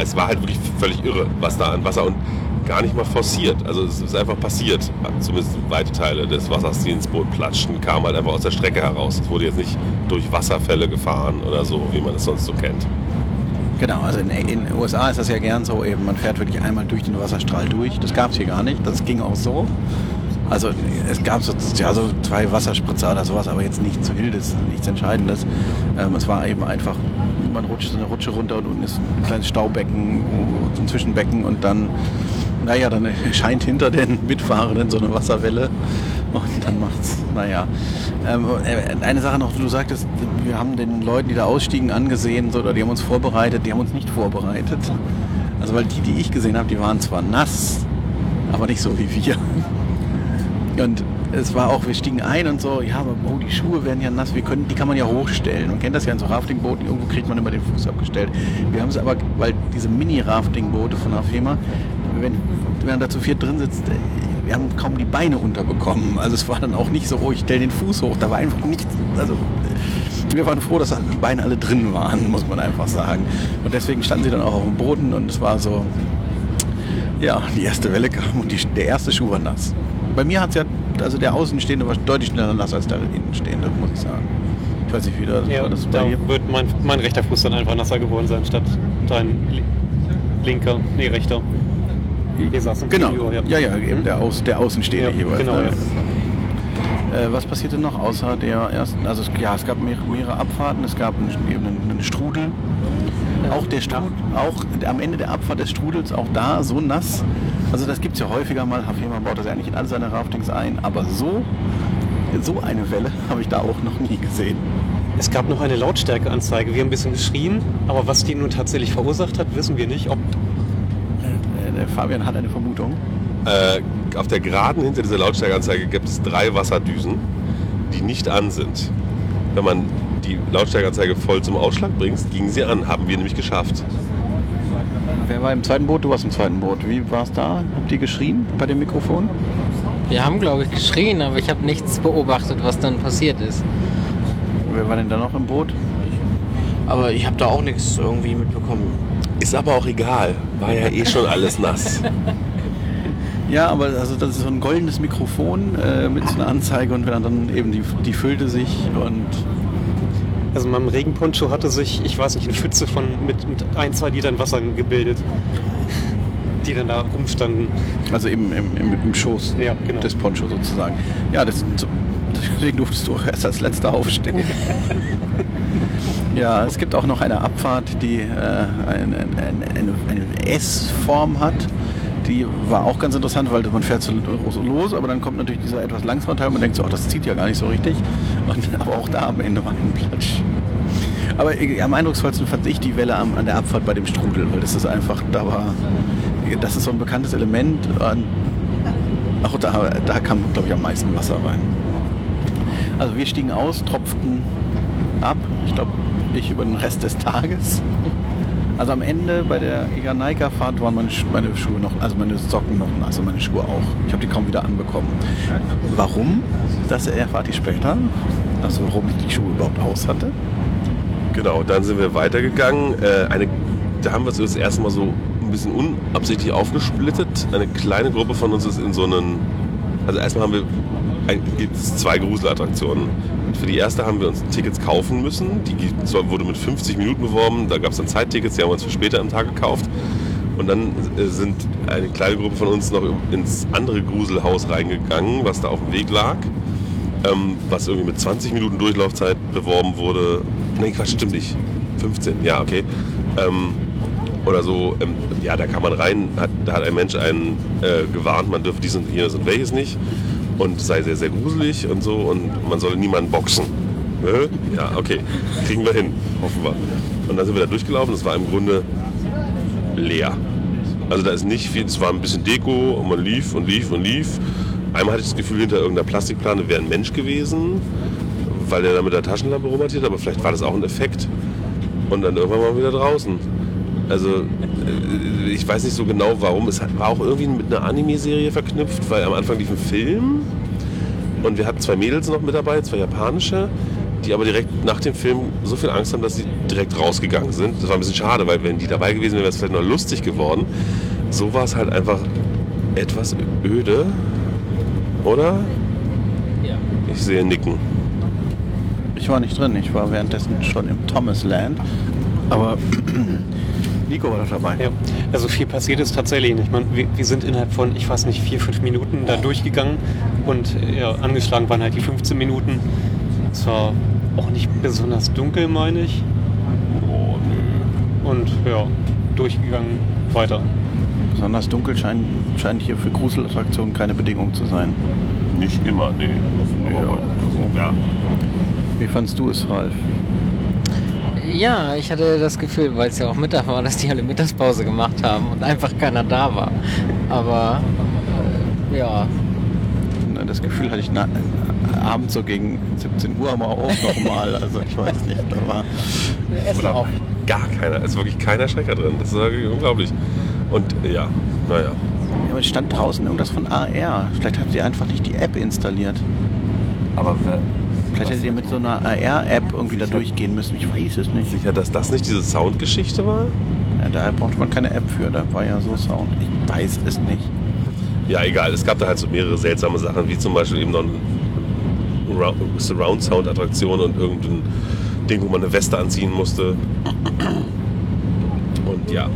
es war halt wirklich völlig irre, was da an Wasser und gar nicht mal forciert. Also es ist einfach passiert, zumindest weite Teile des Wassers, die ins Boot platschten, kamen halt einfach aus der Strecke heraus. Es wurde jetzt nicht durch Wasserfälle gefahren oder so, wie man es sonst so kennt. Genau, also in den USA ist das ja gern so eben, man fährt wirklich einmal durch den Wasserstrahl durch. Das gab es hier gar nicht, das ging auch so. Also es gab so zwei Wasserspritzer oder sowas, aber jetzt nichts Wildes, nichts Entscheidendes. Es war eben einfach, man rutscht so eine Rutsche runter und unten ist ein kleines Staubecken, so ein Zwischenbecken und dann erscheint hinter den Mitfahrenden so eine Wasserwelle und dann macht's, Eine Sache noch, du sagtest, wir haben den Leuten, die da ausstiegen, angesehen, oder die haben uns vorbereitet, die haben uns nicht vorbereitet. Also weil die ich gesehen habe, die waren zwar nass, aber nicht so wie wir. Und es war auch, wir stiegen ein und so, ja, aber die Schuhe werden ja nass, die kann man ja hochstellen. Man kennt das ja in so Raftingbooten, irgendwo kriegt man immer den Fuß abgestellt. Wir haben es aber, weil diese Mini-Raftingboote von Hafema, wenn man da zu viert drin sitzt, wir haben kaum die Beine unterbekommen. Also es war dann auch nicht so, ich stelle den Fuß hoch, da war einfach nichts. Also wir waren froh, dass die Beine alle drin waren, muss man einfach sagen. Und deswegen standen sie dann auch auf dem Boden und es war so, ja, die erste Welle kam und der erste Schuh war nass. Bei mir hat es ja, also der Außenstehende war deutlich schneller nass als der Innenstehende, muss ich sagen. Ich weiß nicht, wie das bei dir wird mein rechter Fuß dann einfach nasser geworden sein, statt dein linker, rechter. Hier saß genau, Video, ja, eben der Außenstehende jeweils. Genau, ne? Ja. Was passierte noch außer der ersten? Also es gab mehrere Abfahrten, es gab einen Strudel. Auch der Strudel, auch am Ende der Abfahrt des Strudels, auch da so nass. Also das gibt es ja häufiger mal. Hafema baut das ja nicht in alle seine Raftings ein, aber so eine Welle habe ich da auch noch nie gesehen. Es gab noch eine Lautstärkeanzeige. Wir haben ein bisschen geschrien, aber was die nun tatsächlich verursacht hat, wissen wir nicht. Der Fabian hat eine Vermutung. auf der Geraden hinter dieser Lautstärkeanzeige gibt es 3 Wasserdüsen, die nicht an sind. Wenn man die Lautstärkeanzeige voll zum Ausschlag bringt, ging sie an. Haben wir nämlich geschafft. Wer war im zweiten Boot? Du warst im zweiten Boot. Wie war es da? Habt ihr geschrien bei dem Mikrofon? Wir haben, glaube ich, geschrien, aber ich habe nichts beobachtet, was dann passiert ist. Wer war denn da noch im Boot? Aber ich habe da auch nichts irgendwie mitbekommen. Ist aber auch egal. War ja eh schon alles nass. Ja, aber also das ist so ein goldenes Mikrofon mit so einer Anzeige und wenn dann eben die füllte sich und... Also in meinem Regenponcho hatte sich, ich weiß nicht, eine Pfütze mit 1-2 Litern Wasser gebildet, die dann da rumstanden. Also eben im Schoß, ja, genau, des Poncho sozusagen. Ja, deswegen durftest du auch erst als Letzter aufstehen. Ja, es gibt auch noch eine Abfahrt, die eine S-Form hat. Die war auch ganz interessant, weil man fährt so los, aber dann kommt natürlich dieser etwas langsame Teil und man denkt so, ach, das zieht ja gar nicht so richtig. Aber auch da am Ende war ein Platsch. Aber am eindrucksvollsten fand ich die Welle an der Abfahrt bei dem Strudel, weil das ist einfach, das ist so ein bekanntes Element. Auch da kam, glaube ich, am meisten Wasser rein. Also wir stiegen aus, tropften ab, ich glaube, über den Rest des Tages. Also am Ende bei der Eejanaika-Fahrt waren meine Schuhe noch, also meine Socken noch, also meine Schuhe auch. Ich habe die kaum wieder anbekommen. Warum? Das erfahrt ihr später. Also warum ich die Schuhe überhaupt aus hatte. Genau, dann sind wir weitergegangen. Da haben wir uns das erste Mal so ein bisschen unabsichtlich aufgesplittet. Eine kleine Gruppe von uns ist in so einen... Also erstmal haben wir... Gibt es 2 Gruselattraktionen. Und für die erste haben wir uns Tickets kaufen müssen. Die wurde mit 50 Minuten beworben. Da gab es dann Zeittickets, die haben wir uns für später am Tag gekauft. Und dann sind eine kleine Gruppe von uns noch ins andere Gruselhaus reingegangen, was da auf dem Weg lag. Was irgendwie mit 20 Minuten Durchlaufzeit beworben wurde. Nein, Quatsch, stimmt nicht. 15, ja, okay. Oder so, ja, da kann man rein. Da hat ein Mensch einen gewarnt, man dürfe dies und jenes und welches nicht. Und sei sehr, sehr gruselig und so und man solle niemanden boxen. Ja, okay, kriegen wir hin, hoffen wir. Und dann sind wir da durchgelaufen, es war im Grunde leer. Also da ist nicht viel, es war ein bisschen Deko und man lief und lief und lief. Einmal hatte ich das Gefühl, hinter irgendeiner Plastikplane wäre ein Mensch gewesen, weil der da mit der Taschenlampe rumhantiert, aber vielleicht war das auch ein Effekt. Und dann irgendwann waren wir wieder draußen. Also ich weiß nicht so genau warum, es war auch irgendwie mit einer Anime-Serie verknüpft, weil am Anfang lief ein Film und wir hatten 2 Mädels noch mit dabei, 2 japanische, die aber direkt nach dem Film so viel Angst haben, dass sie direkt rausgegangen sind. Das war ein bisschen schade, weil wenn die dabei gewesen wären, wäre es vielleicht noch lustig geworden. So war es halt einfach etwas öde, oder? Ja. Ich sehe Nicken. Ich war nicht drin, ich war währenddessen schon im Thomasland, aber... Nico war doch dabei. Ja. Also viel passiert ist tatsächlich nicht. Ich meine, wir sind innerhalb von, ich weiß nicht, 4-5 Minuten da durchgegangen und ja, angeschlagen waren halt die 15 Minuten. Es war auch nicht besonders dunkel, meine ich. Und ja, durchgegangen, weiter. Besonders dunkel scheint hier für Gruselattraktionen keine Bedingung zu sein. Nicht immer, nee. Ja. Wie fandst du es, Ralf? Ja, ich hatte das Gefühl, weil es ja auch Mittag war, dass die alle Mittagspause gemacht haben und einfach keiner da war. Aber, ja. Das Gefühl hatte ich abends so gegen 17 Uhr aber auch nochmal. Also ich weiß nicht, da war... Oder auch gar keiner. Ist wirklich keiner Schrecker drin. Das ist wirklich unglaublich. Und ja, naja. Ja, aber es stand draußen irgendwas von AR. Vielleicht habt ihr einfach nicht die App installiert. Aber wer... Vielleicht hättet ihr mit so einer AR-App irgendwie da durchgehen müssen. Ich weiß es nicht. Sicher, dass das nicht diese Soundgeschichte war? Ja, da braucht man keine App für. Da war ja so Sound. Ich weiß es nicht. Ja, egal. Es gab da halt so mehrere seltsame Sachen, wie zum Beispiel eben noch eine Surround-Sound-Attraktion und irgendein Ding, wo man eine Weste anziehen musste. Und ja,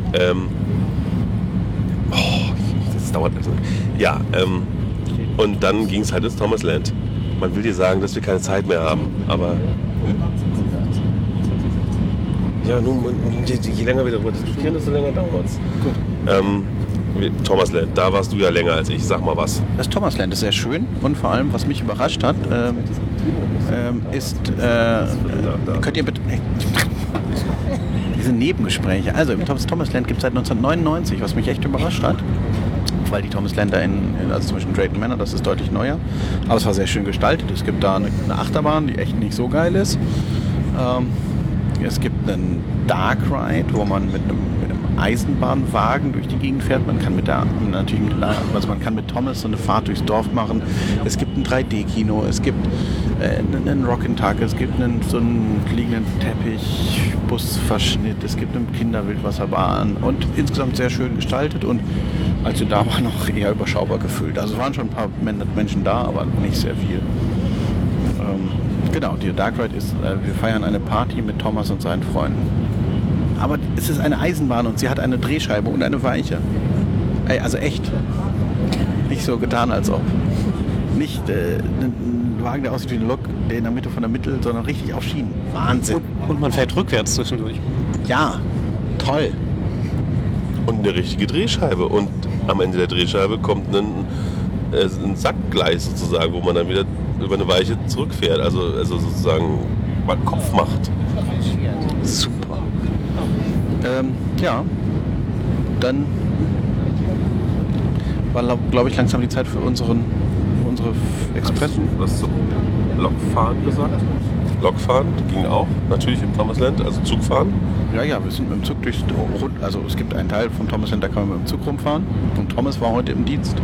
das dauert nicht. Ja, und dann ging es halt ins Thomasland. Man will dir sagen, dass wir keine Zeit mehr haben, aber ja, nun, je länger wir darüber diskutieren, desto länger dauert es. Thomasland, da warst du ja länger als ich, sag mal was. Das Thomasland ist sehr schön und vor allem, was mich überrascht hat, ist, könnt ihr bitte... Diese Nebengespräche, also im Thomasland gibt es seit 1999, was mich echt überrascht hat. weil die Thomaslander also zum Beispiel Drayton Manor, das ist deutlich neuer, aber es war sehr schön gestaltet. Es gibt da eine Achterbahn, die echt nicht so geil ist. Es gibt einen Dark Ride, wo man mit einem Eisenbahnwagen durch die Gegend fährt. Man kann mit Thomas so eine Fahrt durchs Dorf machen. Es gibt ein 3D-Kino, es gibt einen Rock'n'Tag, es gibt so einen liegenden Teppich-Busverschnitt, es gibt eine Kinderwildwasserbahn und insgesamt sehr schön gestaltet und als wir da waren, noch eher überschaubar gefüllt. Also waren schon ein paar Menschen da, aber nicht sehr viel. Genau, die Dark Ride ist, wir feiern eine Party mit Thomas und seinen Freunden. Aber es ist eine Eisenbahn und sie hat eine Drehscheibe und eine Weiche. Also echt. Nicht so getan, als ob. Nicht ein Wagen, der aussieht wie ein Lok, der in der Mitte von der Mittel, sondern richtig auf Schienen. Wahnsinn. Und man fährt rückwärts zwischendurch. Ja, toll. Und eine richtige Drehscheibe. Und am Ende der Drehscheibe kommt ein Sackgleis sozusagen, wo man dann wieder über eine Weiche zurückfährt, also sozusagen mal Kopf macht. Super. Ja, dann war, glaube ich, langsam die Zeit für unsere Expressen. Was zum Lokfahren gesagt? Lokfahren ging auch, natürlich im Thomasland, also Zugfahren. Ja, wir sind mit dem Zug also es gibt einen Teil vom Thomasland, da kann man mit dem Zug rumfahren. Und Thomas war heute im Dienst.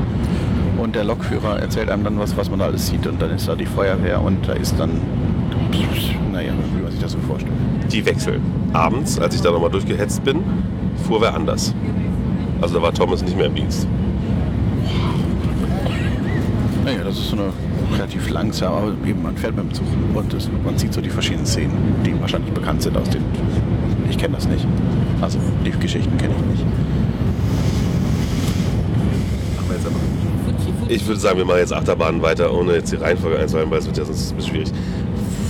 Und der Lokführer erzählt einem dann was man da alles sieht. Und dann ist da die Feuerwehr und da ist dann, naja, wie man sich das so vorstellt. Die wechseln. Abends, als ich da nochmal durchgehetzt bin, fuhr wer anders. Also da war Thomas nicht mehr im Dienst. Naja, das ist so eine relativ langsam, aber eben man fährt mit dem Zug und man sieht so die verschiedenen Szenen, die wahrscheinlich bekannt sind aus den... Ich kenne das nicht. Also die Geschichten kenne ich nicht. Ich würde sagen, wir machen jetzt Achterbahnen weiter, ohne jetzt die Reihenfolge einzuhalten, weil es wird ja sonst ein bisschen schwierig.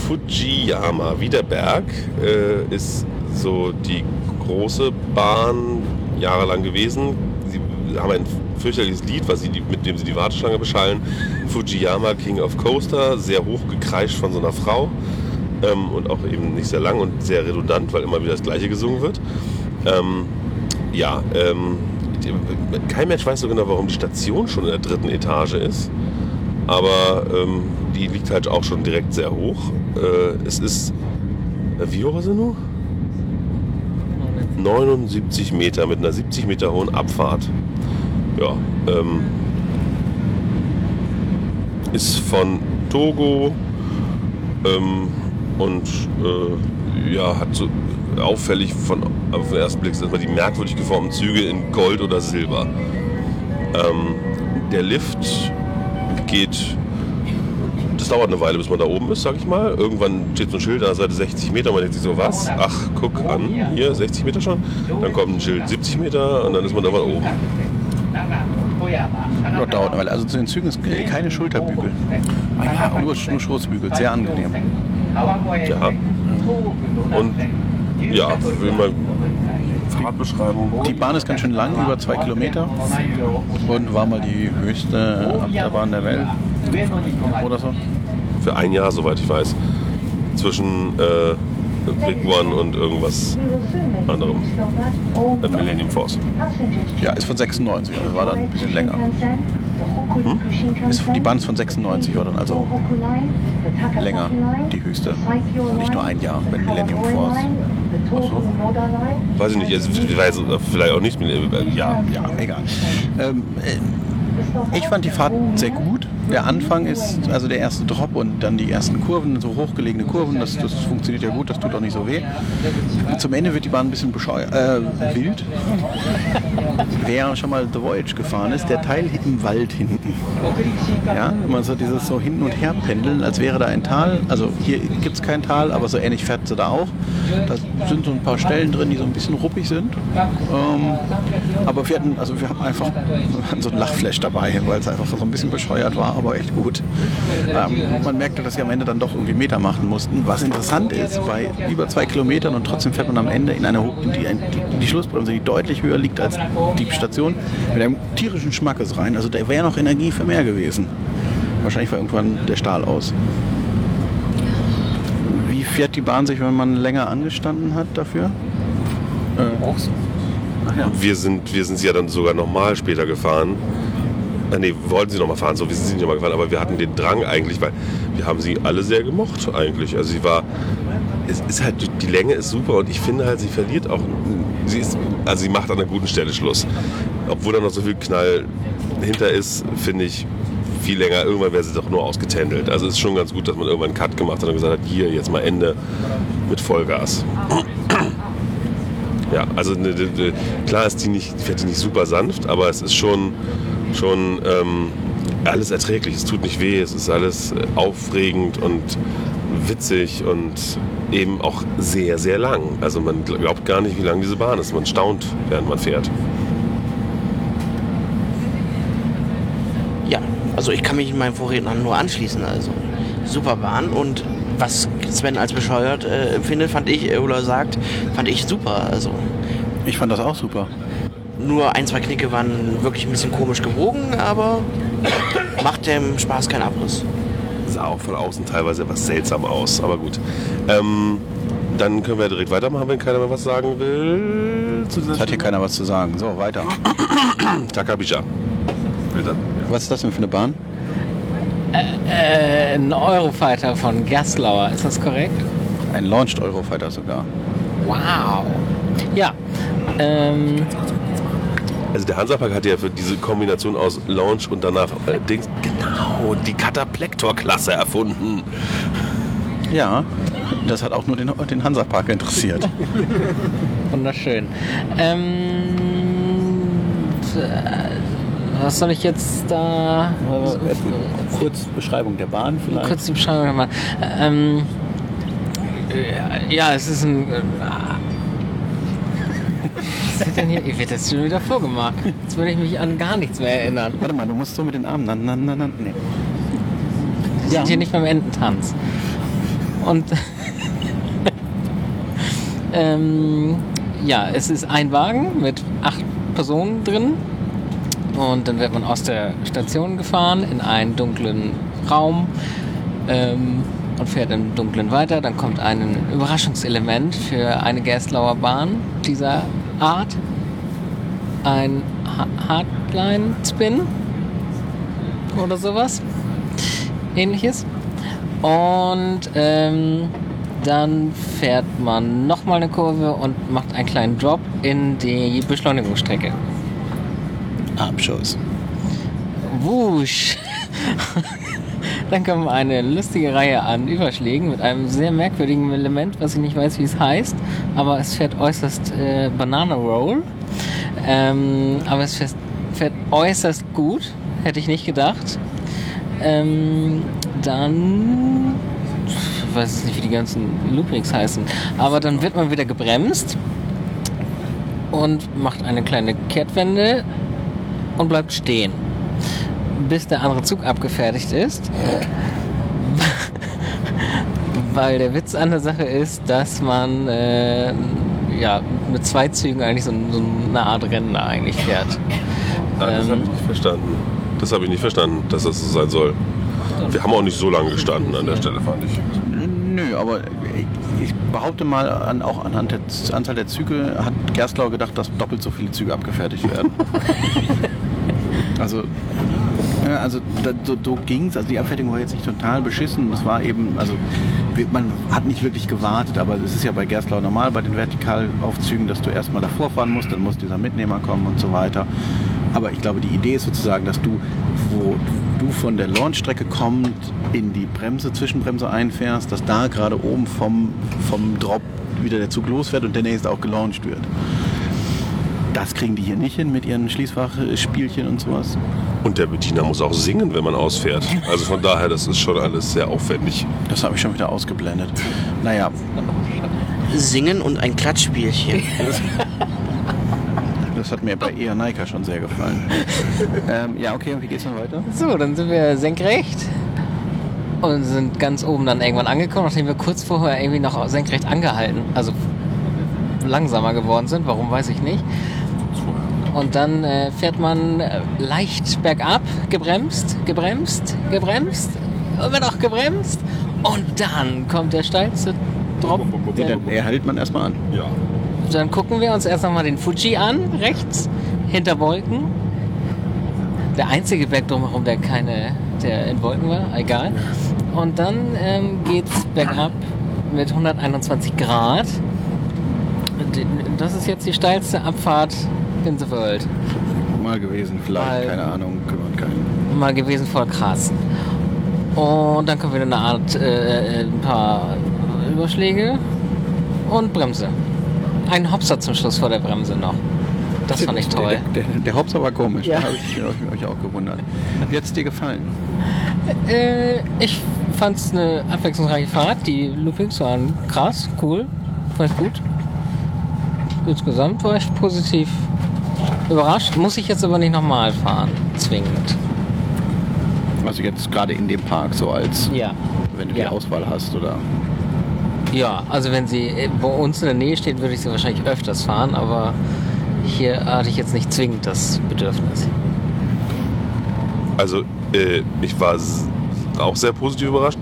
Fujiyama, wie der Berg, ist so die große Bahn jahrelang gewesen. Sie haben ein fürchterliches Lied, mit dem sie die Warteschlange beschallen. Fujiyama, King of Coaster, sehr hoch gekreischt von so einer Frau und auch eben nicht sehr lang und sehr redundant, weil immer wieder das Gleiche gesungen wird. Kein Mensch weiß so genau, warum die Station schon in der dritten Etage ist, aber die liegt halt auch schon direkt sehr hoch. Es ist, wie hoch ist sie nun? 79 Meter mit einer 70 Meter hohen Abfahrt. Ja, ist von Togo hat so auffällig auf den ersten Blick sind die merkwürdig geformten Züge in Gold oder Silber. Der Lift das dauert eine Weile, bis man da oben ist, sag ich mal. Irgendwann steht so ein Schild an der Seite 60 Meter, man denkt sich so, was? Ach, guck an, hier 60 Meter schon. Dann kommt ein Schild 70 Meter und dann ist man da mal oben. Das dauert eine Weile. Also zu den Zügen ist keine Schulterbügel. Ja, nur Schoßbügel, sehr angenehm. Ja. Und ja, will mal Fahrtbeschreibung. Die Bahn ist ganz schön lang, über 2 Kilometer und war mal die höchste Achterbahn der Welt oder so. Für ein Jahr, soweit ich weiß, zwischen Big One und irgendwas anderem, Millennium Force. Ja, ist von 96, also war dann ein bisschen länger. Die Bahn ist von 96, oder? Also länger, die höchste. Nicht nur ein Jahr, wenn Millennium Force. So. Weiß ich nicht, vielleicht auch nicht. Ja, egal. Ich fand die Fahrt sehr gut. Der Anfang ist also der erste Drop und dann die ersten Kurven, so hochgelegene Kurven, das funktioniert ja gut, das tut auch nicht so weh. Zum Ende wird die Bahn ein bisschen wild. Wer schon mal The Voyage gefahren ist, der Teil im Wald hinten. Ja, man so dieses so hin und her pendeln, als wäre da ein Tal. Also hier gibt es kein Tal, aber so ähnlich fährt sie da auch. Da sind so ein paar Stellen drin, die so ein bisschen ruppig sind. Aber wir hatten so ein Lachflash dabei, weil es einfach so ein bisschen bescheuert war, aber echt gut. Man merkte, dass sie am Ende dann doch irgendwie Meter machen mussten. Was interessant ist, bei über 2 Kilometern und trotzdem fährt man am Ende in eine die Schlussbremse, die deutlich höher liegt als die Station, mit einem tierischen Schmackes rein. Also da wäre noch Energie für mehr gewesen. Wahrscheinlich war irgendwann der Stahl aus. Wie fährt die Bahn sich, wenn man länger angestanden hat dafür? Ach ja. Wir sind sie ja dann sogar nochmal später gefahren. Nee, wollten sie nochmal fahren, so, wir sind sie nicht nochmal gefahren, aber wir hatten den Drang eigentlich, weil wir haben sie alle sehr gemocht eigentlich. Also sie war, es ist halt, die Länge ist super und ich finde halt, sie verliert auch, sie ist, also sie macht an einer guten Stelle Schluss. Obwohl da noch so viel Knall hinter ist, finde ich, viel länger, irgendwann wäre sie doch nur ausgetändelt. Also es ist schon ganz gut, dass man irgendwann einen Cut gemacht hat und gesagt hat, hier, jetzt mal Ende mit Vollgas. Ja, also klar ist die nicht, fährt die nicht super sanft, aber es ist schon alles erträglich, es tut nicht weh, es ist alles aufregend und witzig und eben auch sehr, sehr lang. Also man glaubt gar nicht, wie lang diese Bahn ist. Man staunt, während man fährt. Ja, also ich kann mich in meinen Vorrednern nur anschließen. Also super Bahn und was Sven als bescheuert empfindet, fand ich, oder sagt, fand ich super. Also ich fand das auch super. Nur ein, zwei Knicke waren wirklich ein bisschen komisch gewogen, aber macht dem Spaß keinen Abriss. Sah auch von außen teilweise etwas seltsam aus, aber gut. Dann können wir direkt weitermachen, wenn keiner mehr was sagen will. Jetzt hat hier keiner was zu sagen. So, weiter. Takabisha. Was ist das denn für eine Bahn? Ein Eurofighter von Gerstlauer, ist das korrekt? Ein Launched Eurofighter sogar. Wow. Ja. Also der Hansapark hatte ja für diese Kombination aus Launch und danach Dings, genau, die Kataplektor-Klasse erfunden. Ja, das hat auch nur den Hansapark interessiert. Wunderschön. Was soll ich jetzt da... Kurz Beschreibung der Bahn vielleicht? Kurz die Beschreibung der Bahn. Ja, es ist ein... Was wird denn hier? Ich werde das schon wieder vorgemacht. Jetzt würde ich mich an gar nichts mehr erinnern. Warte mal, du musst so mit den Armen. Nein. Nee. Wir sind hier nicht beim Ententanz. Und ja, es ist ein Wagen mit 8 Personen drin. Und dann wird man aus der Station gefahren in einen dunklen Raum und fährt im Dunkeln weiter. Dann kommt ein Überraschungselement für eine Gerstlauer Bahn dieser Art. Ein Hardline-Spin oder sowas ähnliches. Und dann fährt man nochmal eine Kurve und macht einen kleinen Drop in die Beschleunigungsstrecke. Abschuss. Wusch! Dann kommt eine lustige Reihe an Überschlägen mit einem sehr merkwürdigen Element, was ich nicht weiß, wie es heißt, aber es fährt äußerst Banana Roll. Aber es fährt äußerst gut, hätte ich nicht gedacht. Dann weiß ich nicht, wie die ganzen Loopings heißen, aber dann wird man wieder gebremst und macht eine kleine Kehrtwende und bleibt stehen, bis der andere Zug abgefertigt ist. Weil der Witz an der Sache ist, dass man mit 2 Zügen eigentlich so eine Art Rennen eigentlich fährt. Nein, das habe ich nicht verstanden. Das habe ich nicht verstanden, dass das so sein soll. Wir haben auch nicht so lange gestanden an der Stelle, fand ich. Nö, aber ich behaupte mal, auch anhand der Anzahl der Züge hat Gerstlauer gedacht, dass doppelt so viele Züge abgefertigt werden. Also so ging es. Also die Abfertigung war jetzt nicht total beschissen. Es war eben, also man hat nicht wirklich gewartet, aber es ist ja bei Gerstlauer normal, bei den Vertikalaufzügen, dass du erstmal davor fahren musst, dann muss dieser Mitnehmer kommen und so weiter. Aber ich glaube, die Idee ist sozusagen, dass du, wo du von der Launchstrecke kommst, in die Zwischenbremse einfährst, dass da gerade oben vom Drop wieder der Zug losfährt und der nächste auch gelauncht wird. Das kriegen die hier nicht hin mit ihren Schließfachspielchen und sowas. Und der Bediener muss auch singen, wenn man ausfährt. Also von daher, das ist schon alles sehr aufwendig. Das habe ich schon wieder ausgeblendet. Naja. Singen und ein Klatschspielchen. Das hat mir bei Eejanaika schon sehr gefallen. Ja, okay, und wie geht's dann weiter? So, dann sind wir senkrecht und sind ganz oben dann irgendwann angekommen, nachdem wir kurz vorher irgendwie noch senkrecht angehalten, also langsamer geworden sind, warum weiß ich nicht. Und dann fährt man leicht bergab, gebremst, immer noch gebremst und dann kommt der steilste Drop. Den hält man erstmal an. Ja. Dann gucken wir uns erst nochmal den Fuji an, rechts, hinter Wolken. Der einzige Berg drumherum, der in Wolken war, egal. Und dann geht's bergab mit 121 Grad. Das ist jetzt die steilste Abfahrt in the world. Mal gewesen, vielleicht, keine Ahnung, kümmert keinen. Mal gewesen, voll krass. Und dann kommt wieder eine Art, ein paar Überschläge und Bremse. Ein Hopser zum Schluss vor der Bremse noch. Das fand ich toll. Der Hopser war komisch, ja. Da habe ich mich auch gewundert. Wie hat es dir gefallen? Ich fand es eine abwechslungsreiche Fahrt. Die Loopings waren krass, cool, fand ich gut. Insgesamt war ich positiv überrascht. Muss ich jetzt aber nicht nochmal fahren, zwingend. Also jetzt gerade in dem Park so als, ja. Wenn du die Auswahl hast, oder? Ja, also wenn sie bei uns in der Nähe steht, würde ich sie wahrscheinlich öfters fahren, aber hier hatte ich jetzt nicht zwingend das Bedürfnis. Also ich war auch sehr positiv überrascht.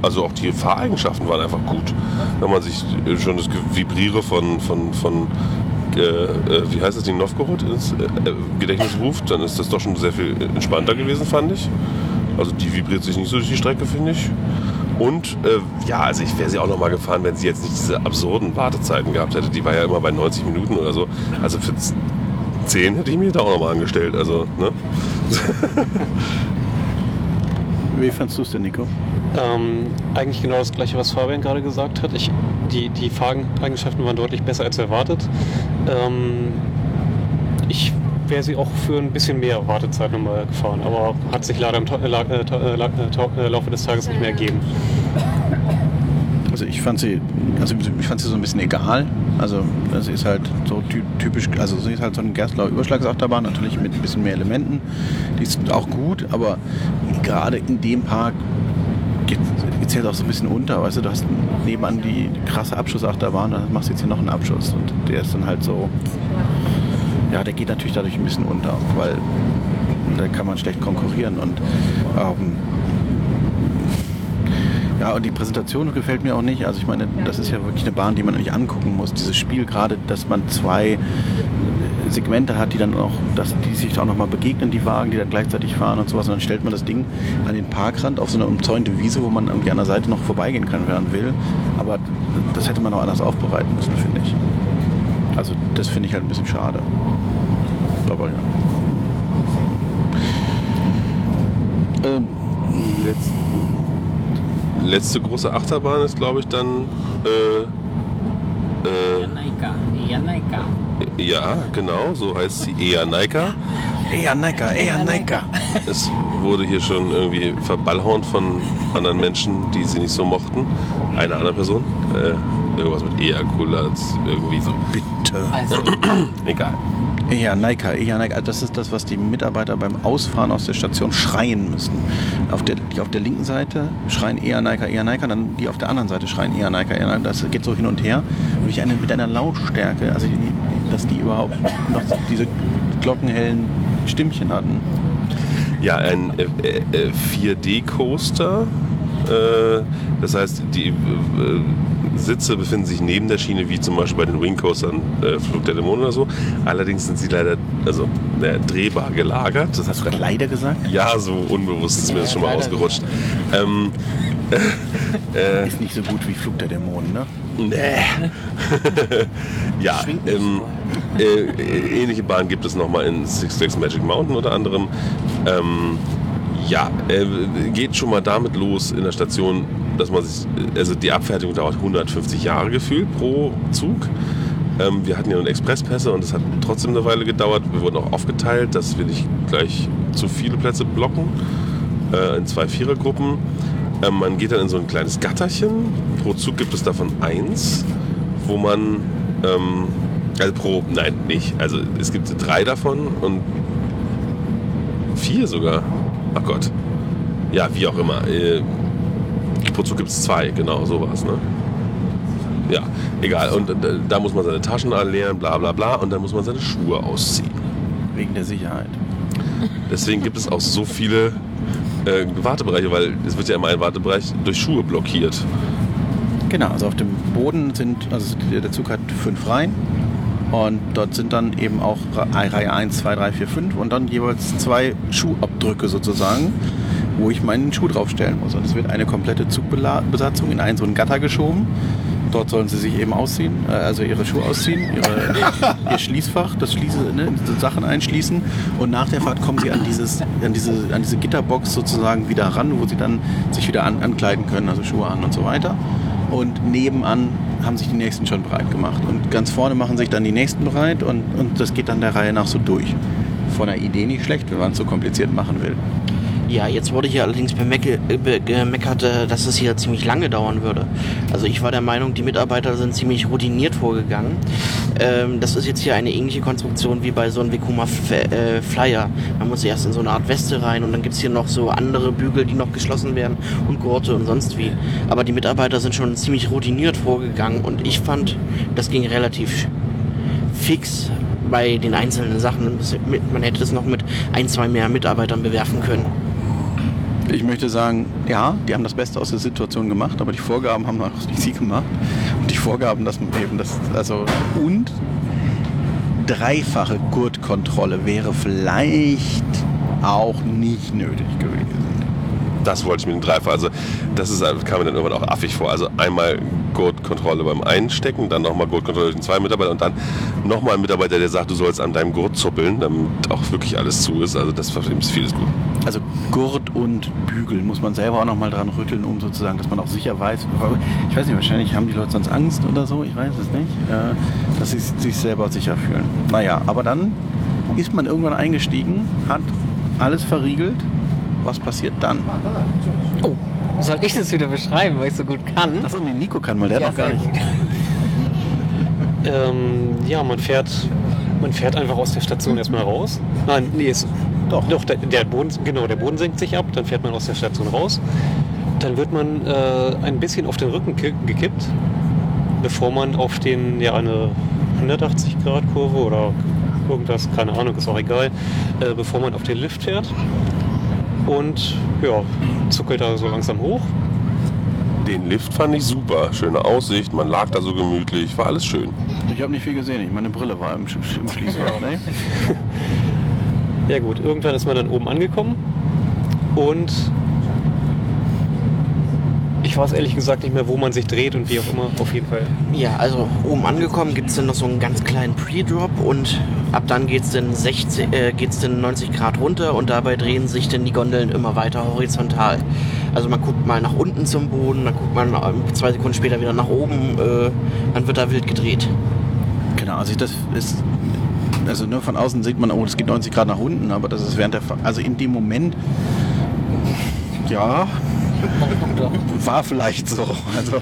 Also auch die Fahreigenschaften waren einfach gut. Wenn man sich schon das Vibriere von wie heißt das Ding, Novgorod ins Gedächtnis ruft, dann ist das doch schon sehr viel entspannter gewesen, fand ich. Also die vibriert sich nicht so durch die Strecke, finde ich. Und also ich wäre sie auch nochmal gefahren, wenn sie jetzt nicht diese absurden Wartezeiten gehabt hätte. Die war ja immer bei 90 Minuten oder so. Also für 10 hätte ich mich da auch nochmal angestellt. Also, ne? Wie fandst du es denn, Nico? Eigentlich genau das Gleiche, was Fabian gerade gesagt hat. Die Fahreigenschaften waren deutlich besser als erwartet. Ich wäre sie auch für ein bisschen mehr Wartezeit nochmal gefahren, aber hat sich leider im Laufe des Tages nicht mehr ergeben. Also ich fand sie so ein bisschen egal. Also das ist halt so typisch, also es ist halt so eine Gerstlauer Überschlagsachterbahn, natürlich mit ein bisschen mehr Elementen. Die ist auch gut, aber gerade in dem Park geht es halt auch so ein bisschen unter, weißt du, du hast nebenan die krasse Abschussachterbahn, dann machst du jetzt hier noch einen Abschuss und der ist dann halt so. Ja, der geht natürlich dadurch ein bisschen unter, weil da kann man schlecht konkurrieren. Und und die Präsentation gefällt mir auch nicht. Also ich meine, das ist ja wirklich eine Bahn, die man nicht angucken muss. Dieses Spiel gerade, dass man zwei Segmente hat, die dann auch, die sich auch nochmal begegnen, die Wagen, die dann gleichzeitig fahren und sowas. Und dann stellt man das Ding an den Parkrand auf so eine umzäunte Wiese, wo man an der Seite noch vorbeigehen kann, wenn man will. Aber das hätte man auch anders aufbereiten müssen, finde ich. Also das finde ich halt ein bisschen schade. Aber ja. Letzte große Achterbahn ist, glaube ich, dann Eejanaika. Ja, genau, so heißt sie, Eejanaika. Eejanaika. Es wurde hier schon irgendwie verballhornt von anderen Menschen, die sie nicht so mochten. Eine andere Person. Irgendwas mit Ejakulat, irgendwie so. Bitte. Also. Egal. Eejanaika. Das ist das, was die Mitarbeiter beim Ausfahren aus der Station schreien müssen. Die auf der linken Seite schreien Eejanaika, dann die auf der anderen Seite schreien Eejanaika. Das geht so hin und her. Mit einer Lautstärke, also dass die überhaupt noch diese glockenhellen Stimmchen hatten. Ja, ein 4D-Coaster. Das heißt, die Sitze befinden sich neben der Schiene, wie zum Beispiel bei den Wingcoastern, Flug der Dämonen oder so. Allerdings sind sie leider drehbar gelagert. Das hast du gerade leider gesagt? Ja, so unbewusst ist mir das schon mal ausgerutscht. Ist nicht so gut wie Flug der Dämonen, ne? Nee. Ja, ähnliche Bahnen gibt es nochmal in Six Flags Magic Mountain unter anderem. Geht schon mal damit los in der Station, dass man sich, also die Abfertigung dauert 150 Jahre gefühlt pro Zug. Wir hatten ja nun Expresspässe und es hat trotzdem eine Weile gedauert. Wir wurden auch aufgeteilt, dass wir nicht gleich zu viele Plätze blocken, in 2 Vierergruppen. Man geht dann in so ein kleines Gatterchen. Pro Zug gibt es davon 1, wo man, es gibt 3 davon und 4 sogar. Ach Gott. Ja, wie auch immer. Pro Zug gibt es 2, genau, sowas, ne? Ja, egal. Und da muss man seine Taschen anleeren, bla bla bla. Und dann muss man seine Schuhe ausziehen. Wegen der Sicherheit. Deswegen gibt es auch so viele Wartebereiche, weil es wird ja immer ein Wartebereich durch Schuhe blockiert. Genau, also auf dem Boden der Zug hat 5 Reihen. Und dort sind dann eben auch Reihe 1, 2, 3, 4, 5 und dann jeweils 2 Schuhabdrücke sozusagen, wo ich meinen Schuh draufstellen muss. Und es wird eine komplette Zugbesatzung in einen so einen Gatter geschoben. Dort sollen sie sich eben ausziehen, also ihre Schuhe ausziehen, ihr Schließfach, das Schließen, ne, Sachen einschließen. Und nach der Fahrt kommen sie an diese Gitterbox sozusagen wieder ran, wo sie dann sich wieder ankleiden können, also Schuhe an und so weiter. Und nebenan haben sich die Nächsten schon bereit gemacht. Und ganz vorne machen sich dann die Nächsten bereit und das geht dann der Reihe nach so durch. Von der Idee nicht schlecht, wenn man es so kompliziert machen will. Ja, jetzt wurde hier allerdings gemeckert, dass es hier ziemlich lange dauern würde. Also ich war der Meinung, die Mitarbeiter sind ziemlich routiniert vorgegangen. Das ist jetzt hier eine ähnliche Konstruktion wie bei so einem Vekoma Flyer. Man muss erst in so eine Art Weste rein und dann gibt es hier noch so andere Bügel, die noch geschlossen werden und Gurte und sonst wie. Aber die Mitarbeiter sind schon ziemlich routiniert vorgegangen und ich fand, das ging relativ fix bei den einzelnen Sachen. Man hätte es noch mit 1, 2 mehr Mitarbeitern bewerfen können. Ich möchte sagen, ja, die haben das Beste aus der Situation gemacht, aber die Vorgaben haben auch nicht sie gemacht. Und die Vorgaben, dass man eben das, also, und dreifache Gurtkontrolle wäre vielleicht auch nicht nötig gewesen. Das wollte ich mit dem Dreifachen, also das ist, kam mir dann irgendwann auch affig vor. Also einmal Gurtkontrolle beim Einstecken, dann nochmal Gurtkontrolle durch den 2 Mitarbeiter und dann nochmal ein Mitarbeiter, der sagt, du sollst an deinem Gurt zuppeln, damit auch wirklich alles zu ist. Also das ist vieles gut. Also Gurt und Bügel muss man selber auch nochmal dran rütteln, um sozusagen, dass man auch sicher weiß. Ich weiß nicht, wahrscheinlich haben die Leute sonst Angst oder so, ich weiß es nicht, dass sie sich selber sicher fühlen. Naja, aber dann ist man irgendwann eingestiegen, hat alles verriegelt. Was passiert dann? Oh, soll ich das wieder beschreiben, weil ich so gut kann? Ach so, nee, Nico kann, weil der ja, noch gar nicht. Ja, man fährt einfach aus der Station erstmal raus. Nein, nee, ist doch. Doch, der Boden senkt sich ab, dann fährt man aus der Station raus. Dann wird man ein bisschen auf den Rücken gekippt, bevor man auf den, ja, eine 180-Grad-Kurve oder irgendwas, keine Ahnung, ist auch egal, bevor man auf den Lift fährt. Und ja, zuckelt da so langsam hoch. Den Lift fand ich super. Schöne Aussicht, man lag da so gemütlich, war alles schön. Ich habe nicht viel gesehen, meine Brille war im Schließfach. Ne? Ja gut, irgendwann ist man dann oben angekommen und ich weiß ehrlich gesagt nicht mehr, wo man sich dreht und wie auch immer, auf jeden Fall. Ja, also oben angekommen gibt es dann noch so einen ganz kleinen Pre-Drop und ab dann geht es dann 90 Grad runter und dabei drehen sich dann die Gondeln immer weiter horizontal. Also man guckt mal nach unten zum Boden, dann guckt man 2 Sekunden später wieder nach oben, dann wird da wild gedreht. Genau, also das ist... Also nur von außen sieht man, oh, das geht 90 Grad nach unten, aber das ist während der... Also in dem Moment... Ja... War vielleicht so. Also.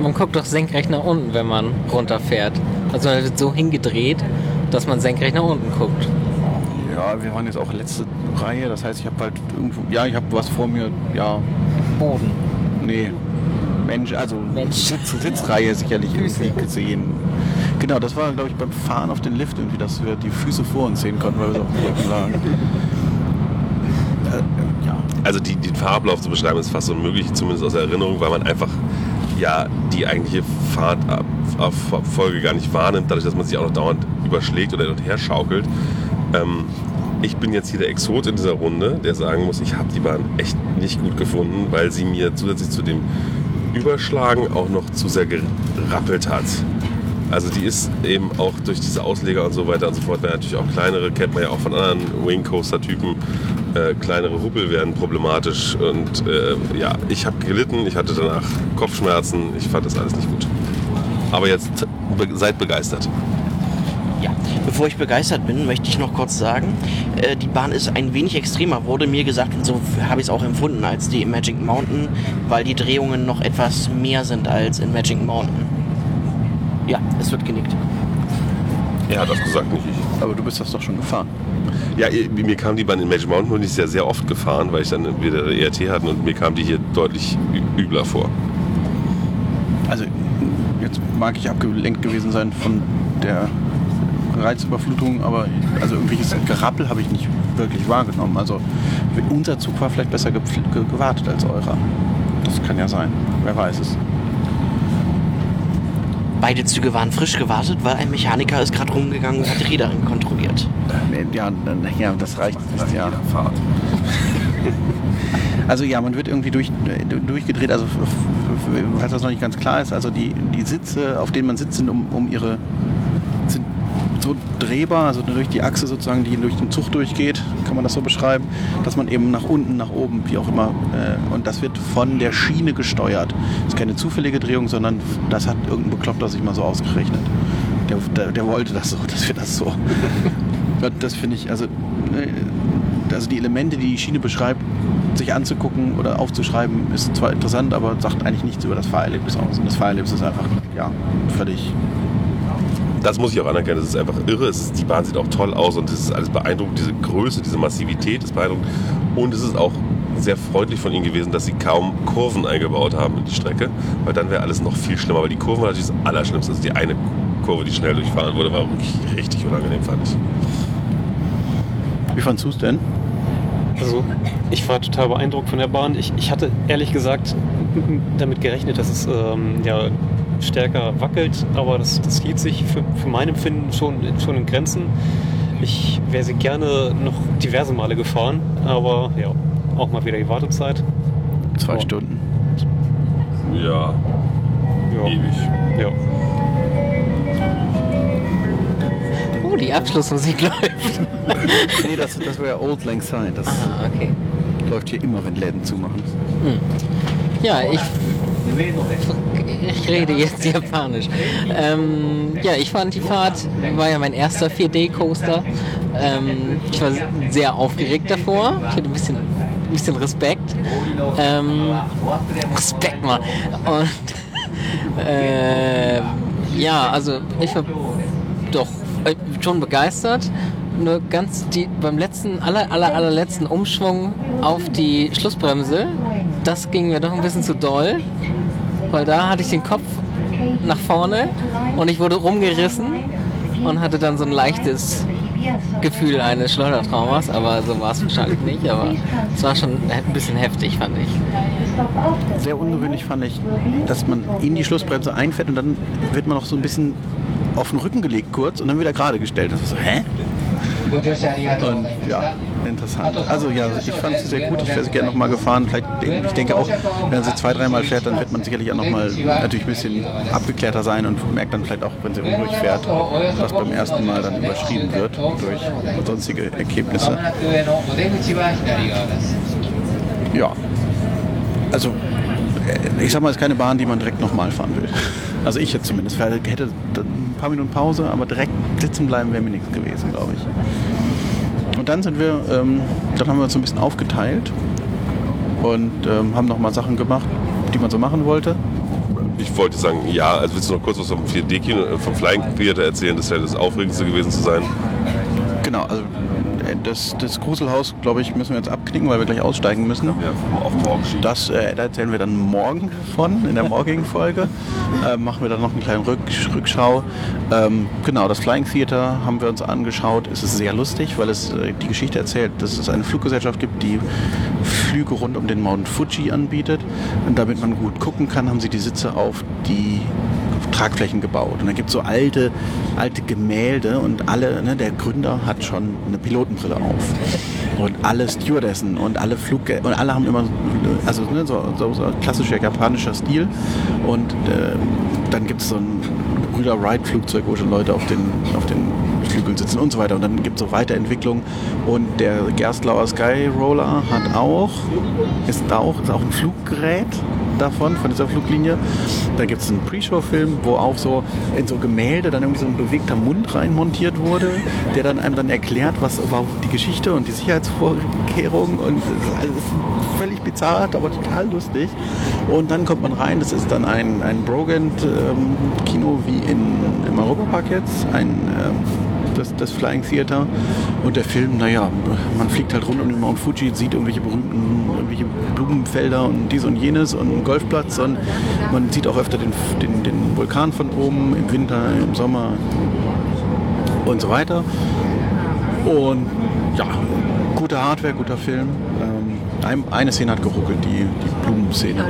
Man guckt doch senkrecht nach unten, wenn man runterfährt. Also man wird so hingedreht, dass man senkrecht nach unten guckt. Ja, wir waren jetzt auch letzte Reihe, das heißt, ich habe halt irgendwo... Ja, ich habe was vor mir, ja... Boden. Nee, Mensch. Sitzreihe sicherlich irgendwie gesehen. Genau, das war, glaube ich, beim Fahren auf den Lift irgendwie, dass wir die Füße vor uns sehen konnten, weil wir so auf dem Rücken lagen. Ja. Also den Fahrablauf zu beschreiben ist fast unmöglich, zumindest aus der Erinnerung, weil man einfach ja die eigentliche Fahrtabfolge gar nicht wahrnimmt, dadurch, dass man sich auch noch dauernd überschlägt oder hin und her schaukelt. Ich bin jetzt hier der Exot in dieser Runde, der sagen muss, ich habe die Bahn echt nicht gut gefunden, weil sie mir zusätzlich zu dem Überschlagen auch noch zu sehr gerappelt hat. Also die ist eben auch durch diese Ausleger und so weiter und so fort, weil natürlich auch kleinere, kennt man ja auch von anderen Wing-Coaster-Typen, kleinere Hubbel werden problematisch und ja, ich habe gelitten, ich hatte danach Kopfschmerzen, ich fand das alles nicht gut. Aber jetzt seid begeistert. Ja, bevor ich begeistert bin, möchte ich noch kurz sagen, die Bahn ist ein wenig extremer, wurde mir gesagt, und so habe ich es auch empfunden, als die in Magic Mountain, weil die Drehungen noch etwas mehr sind als in Magic Mountain. Ja, es wird genickt. Er hat das gesagt, nicht ich. Aber du bist das doch schon gefahren. Ja, mir kam die Bahn in Magic Mountain und ich ist ja sehr oft gefahren, weil ich dann wieder ERT hatten und mir kam die hier deutlich übler vor. Also jetzt mag ich abgelenkt gewesen sein von der Reizüberflutung, aber also irgendwelches Gerappel habe ich nicht wirklich wahrgenommen. Also unser Zug war vielleicht besser gewartet als eurer. Das kann ja sein. Wer weiß es. Beide Züge waren frisch gewartet, weil ein Mechaniker ist gerade rumgegangen und hat die Räder kontrolliert. Ja, das reicht nicht. Ja. Also ja, man wird irgendwie durchgedreht, also falls das noch nicht ganz klar ist, also die Sitze, auf denen man sitzt, sind sind so drehbar, also durch die Achse sozusagen, die durch den Zug durchgeht, kann man das so beschreiben, dass man eben nach unten, nach oben, wie auch immer, und das wird von der Schiene gesteuert. Das ist keine zufällige Drehung, sondern das hat irgendein Bekloppter sich mal so ausgerechnet. Der wollte das so, dass wir das so... Das finde ich, also die Elemente, die Schiene beschreibt, sich anzugucken oder aufzuschreiben, ist zwar interessant, aber sagt eigentlich nichts über das Fahrerlebnis aus. Und das Fahrerlebnis ist einfach, ja, völlig... Das muss ich auch anerkennen, das ist einfach irre. Die Bahn sieht auch toll aus und es ist alles beeindruckend. Diese Größe, diese Massivität ist beeindruckend. Und es ist auch sehr freundlich von ihnen gewesen, dass sie kaum Kurven eingebaut haben in die Strecke, weil dann wäre alles noch viel schlimmer. Weil die Kurven natürlich das Allerschlimmste. Also die eine Kurve, die schnell durchfahren wurde, war richtig unangenehm, fand ich. Wie fandst du es denn? Also, ich war total beeindruckt von der Bahn. Ich hatte ehrlich gesagt damit gerechnet, dass es stärker wackelt, aber das hielt sich für mein Empfinden schon in Grenzen. Ich wäre sie gerne noch diverse Male gefahren, aber ja, auch mal wieder die Wartezeit. 2 Stunden. Ja. Ewig. Ja. Oh, die Abschlussmusik läuft. Nee, das war ja Old Lang Syne. Das okay. Läuft hier immer, wenn Läden zumachen. Hm. Ja, ich rede jetzt japanisch. Ich fand die Fahrt, war ja mein erster 4D-Coaster. Ich war sehr aufgeregt davor. Ich hatte ein bisschen Respekt. Respekt mal. Und ich war doch schon begeistert. Nur beim letzten, allerletzten Umschwung auf die Schlussbremse, das ging mir doch ein bisschen zu doll, weil da hatte ich den Kopf nach vorne und ich wurde rumgerissen und hatte dann so ein leichtes Gefühl eines Schleudertraumas, aber so war es wahrscheinlich nicht, aber es war schon ein bisschen heftig, fand ich. Sehr ungewöhnlich fand ich, dass man in die Schlussbremse einfährt und dann wird man noch so ein bisschen auf den Rücken gelegt kurz und dann wieder gerade gestellt. Das war so, hä? Und ja, interessant. Also ja, ich fand es sehr gut. Ich wäre gerne nochmal gefahren. Vielleicht, ich denke auch, wenn man sie 2-3 Mal fährt, dann wird man sicherlich auch nochmal natürlich ein bisschen abgeklärter sein und merkt dann vielleicht auch, wenn sie unruhig fährt, was beim ersten Mal dann überschrieben wird durch sonstige Ergebnisse. Ja, also ich sag mal, es ist keine Bahn, die man direkt nochmal fahren will. Also ich jetzt zumindest. Ich hätte ein paar Minuten Pause, aber direkt sitzen bleiben wäre mir nichts gewesen, glaube ich. Und dann dann haben wir uns so ein bisschen aufgeteilt und haben nochmal Sachen gemacht, die man so machen wollte. Ich wollte sagen, ja, also willst du noch kurz was vom 4D-Kino, vom Flying Theater erzählen? Das wäre das Aufregendste gewesen zu sein. Genau, also das Gruselhaus, glaube ich, müssen wir jetzt abknicken, weil wir gleich aussteigen müssen. Ja, auf morgen. Da erzählen wir dann morgen von, in der morgigen Folge. Machen wir dann noch einen kleinen Rückschau. Genau, das Flying Theater haben wir uns angeschaut. Es ist sehr lustig, weil es die Geschichte erzählt, dass es eine Fluggesellschaft gibt, die Flüge rund um den Mount Fuji anbietet. Und damit man gut gucken kann, haben sie die Sitze auf die Tragflächen gebaut. Und da gibt es so alte Gemälde und alle, der Gründer hat schon eine Pilotenbrille auf. Und alle Stewardessen und alle und alle haben immer so klassischer japanischer Stil. Und dann gibt es so ein Brüder-Ride-Flugzeug, wo schon Leute auf den Flügel sitzen und so weiter. Und dann gibt es so Weiterentwicklung. Und der Gerstlauer Sky Roller ist auch ein Fluggerät von dieser Fluglinie. Da gibt es einen Pre-Show-Film, wo auch so in so Gemälde dann irgendwie so ein bewegter Mund reinmontiert wurde, der dann einem dann erklärt, was überhaupt die Geschichte und die Sicherheitsvorkehrungen und es ist völlig bizarr, aber total lustig. Und dann kommt man rein, das ist dann ein Brogant-Kino wie im Europapark jetzt, das Flying Theater und der Film, man fliegt halt rund um den Mount Fuji, sieht irgendwelche berühmten Blumenfelder und dies und jenes und einen Golfplatz und man sieht auch öfter den Vulkan von oben, im Winter, im Sommer und so weiter. Und ja, gute Hardware, guter Film. Eine Szene hat geruckelt, die Blumenszene.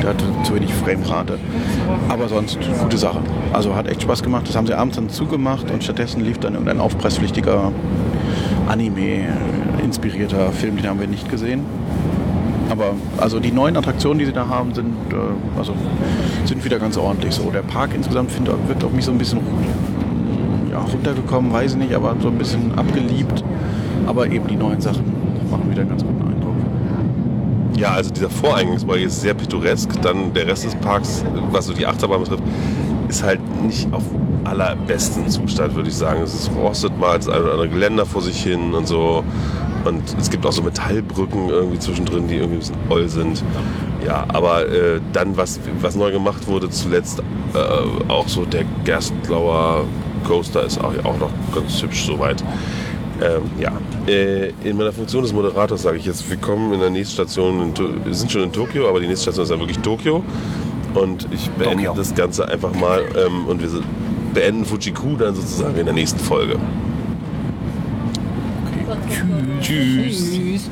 Die hatte zu wenig Framerate. Aber sonst gute Sache. Also hat echt Spaß gemacht. Das haben sie abends dann zugemacht und stattdessen lief dann irgendein aufpreispflichtiger Anime-inspirierter Film. Den haben wir nicht gesehen. Aber also die neuen Attraktionen, die sie da haben, sind wieder ganz ordentlich so. Der Park insgesamt wird auf mich so ein bisschen runtergekommen, weiß ich nicht, aber so ein bisschen abgeliebt. Aber eben die neuen Sachen machen wieder einen ganz guten Eindruck. Ja, also dieser Voreingangsbereich ist sehr pittoresk. Dann der Rest des Parks, was so die Achterbahn betrifft, ist halt nicht auf allerbesten Zustand, würde ich sagen. Es rostet mal das ein oder andere Geländer vor sich hin und so. Und es gibt auch so Metallbrücken irgendwie zwischendrin, die irgendwie ein bisschen oll sind. Ja, aber dann, was neu gemacht wurde zuletzt, auch so der Gerstlauer Coaster ist auch noch ganz hübsch soweit. In meiner Funktion des Moderators sage ich jetzt, wir kommen in der nächsten Station, wir sind schon in Tokio, aber die nächste Station ist dann wirklich Tokio. Und ich beende das Ganze einfach mal und wir beenden Fuji-Q dann sozusagen in der nächsten Folge. Tschüss.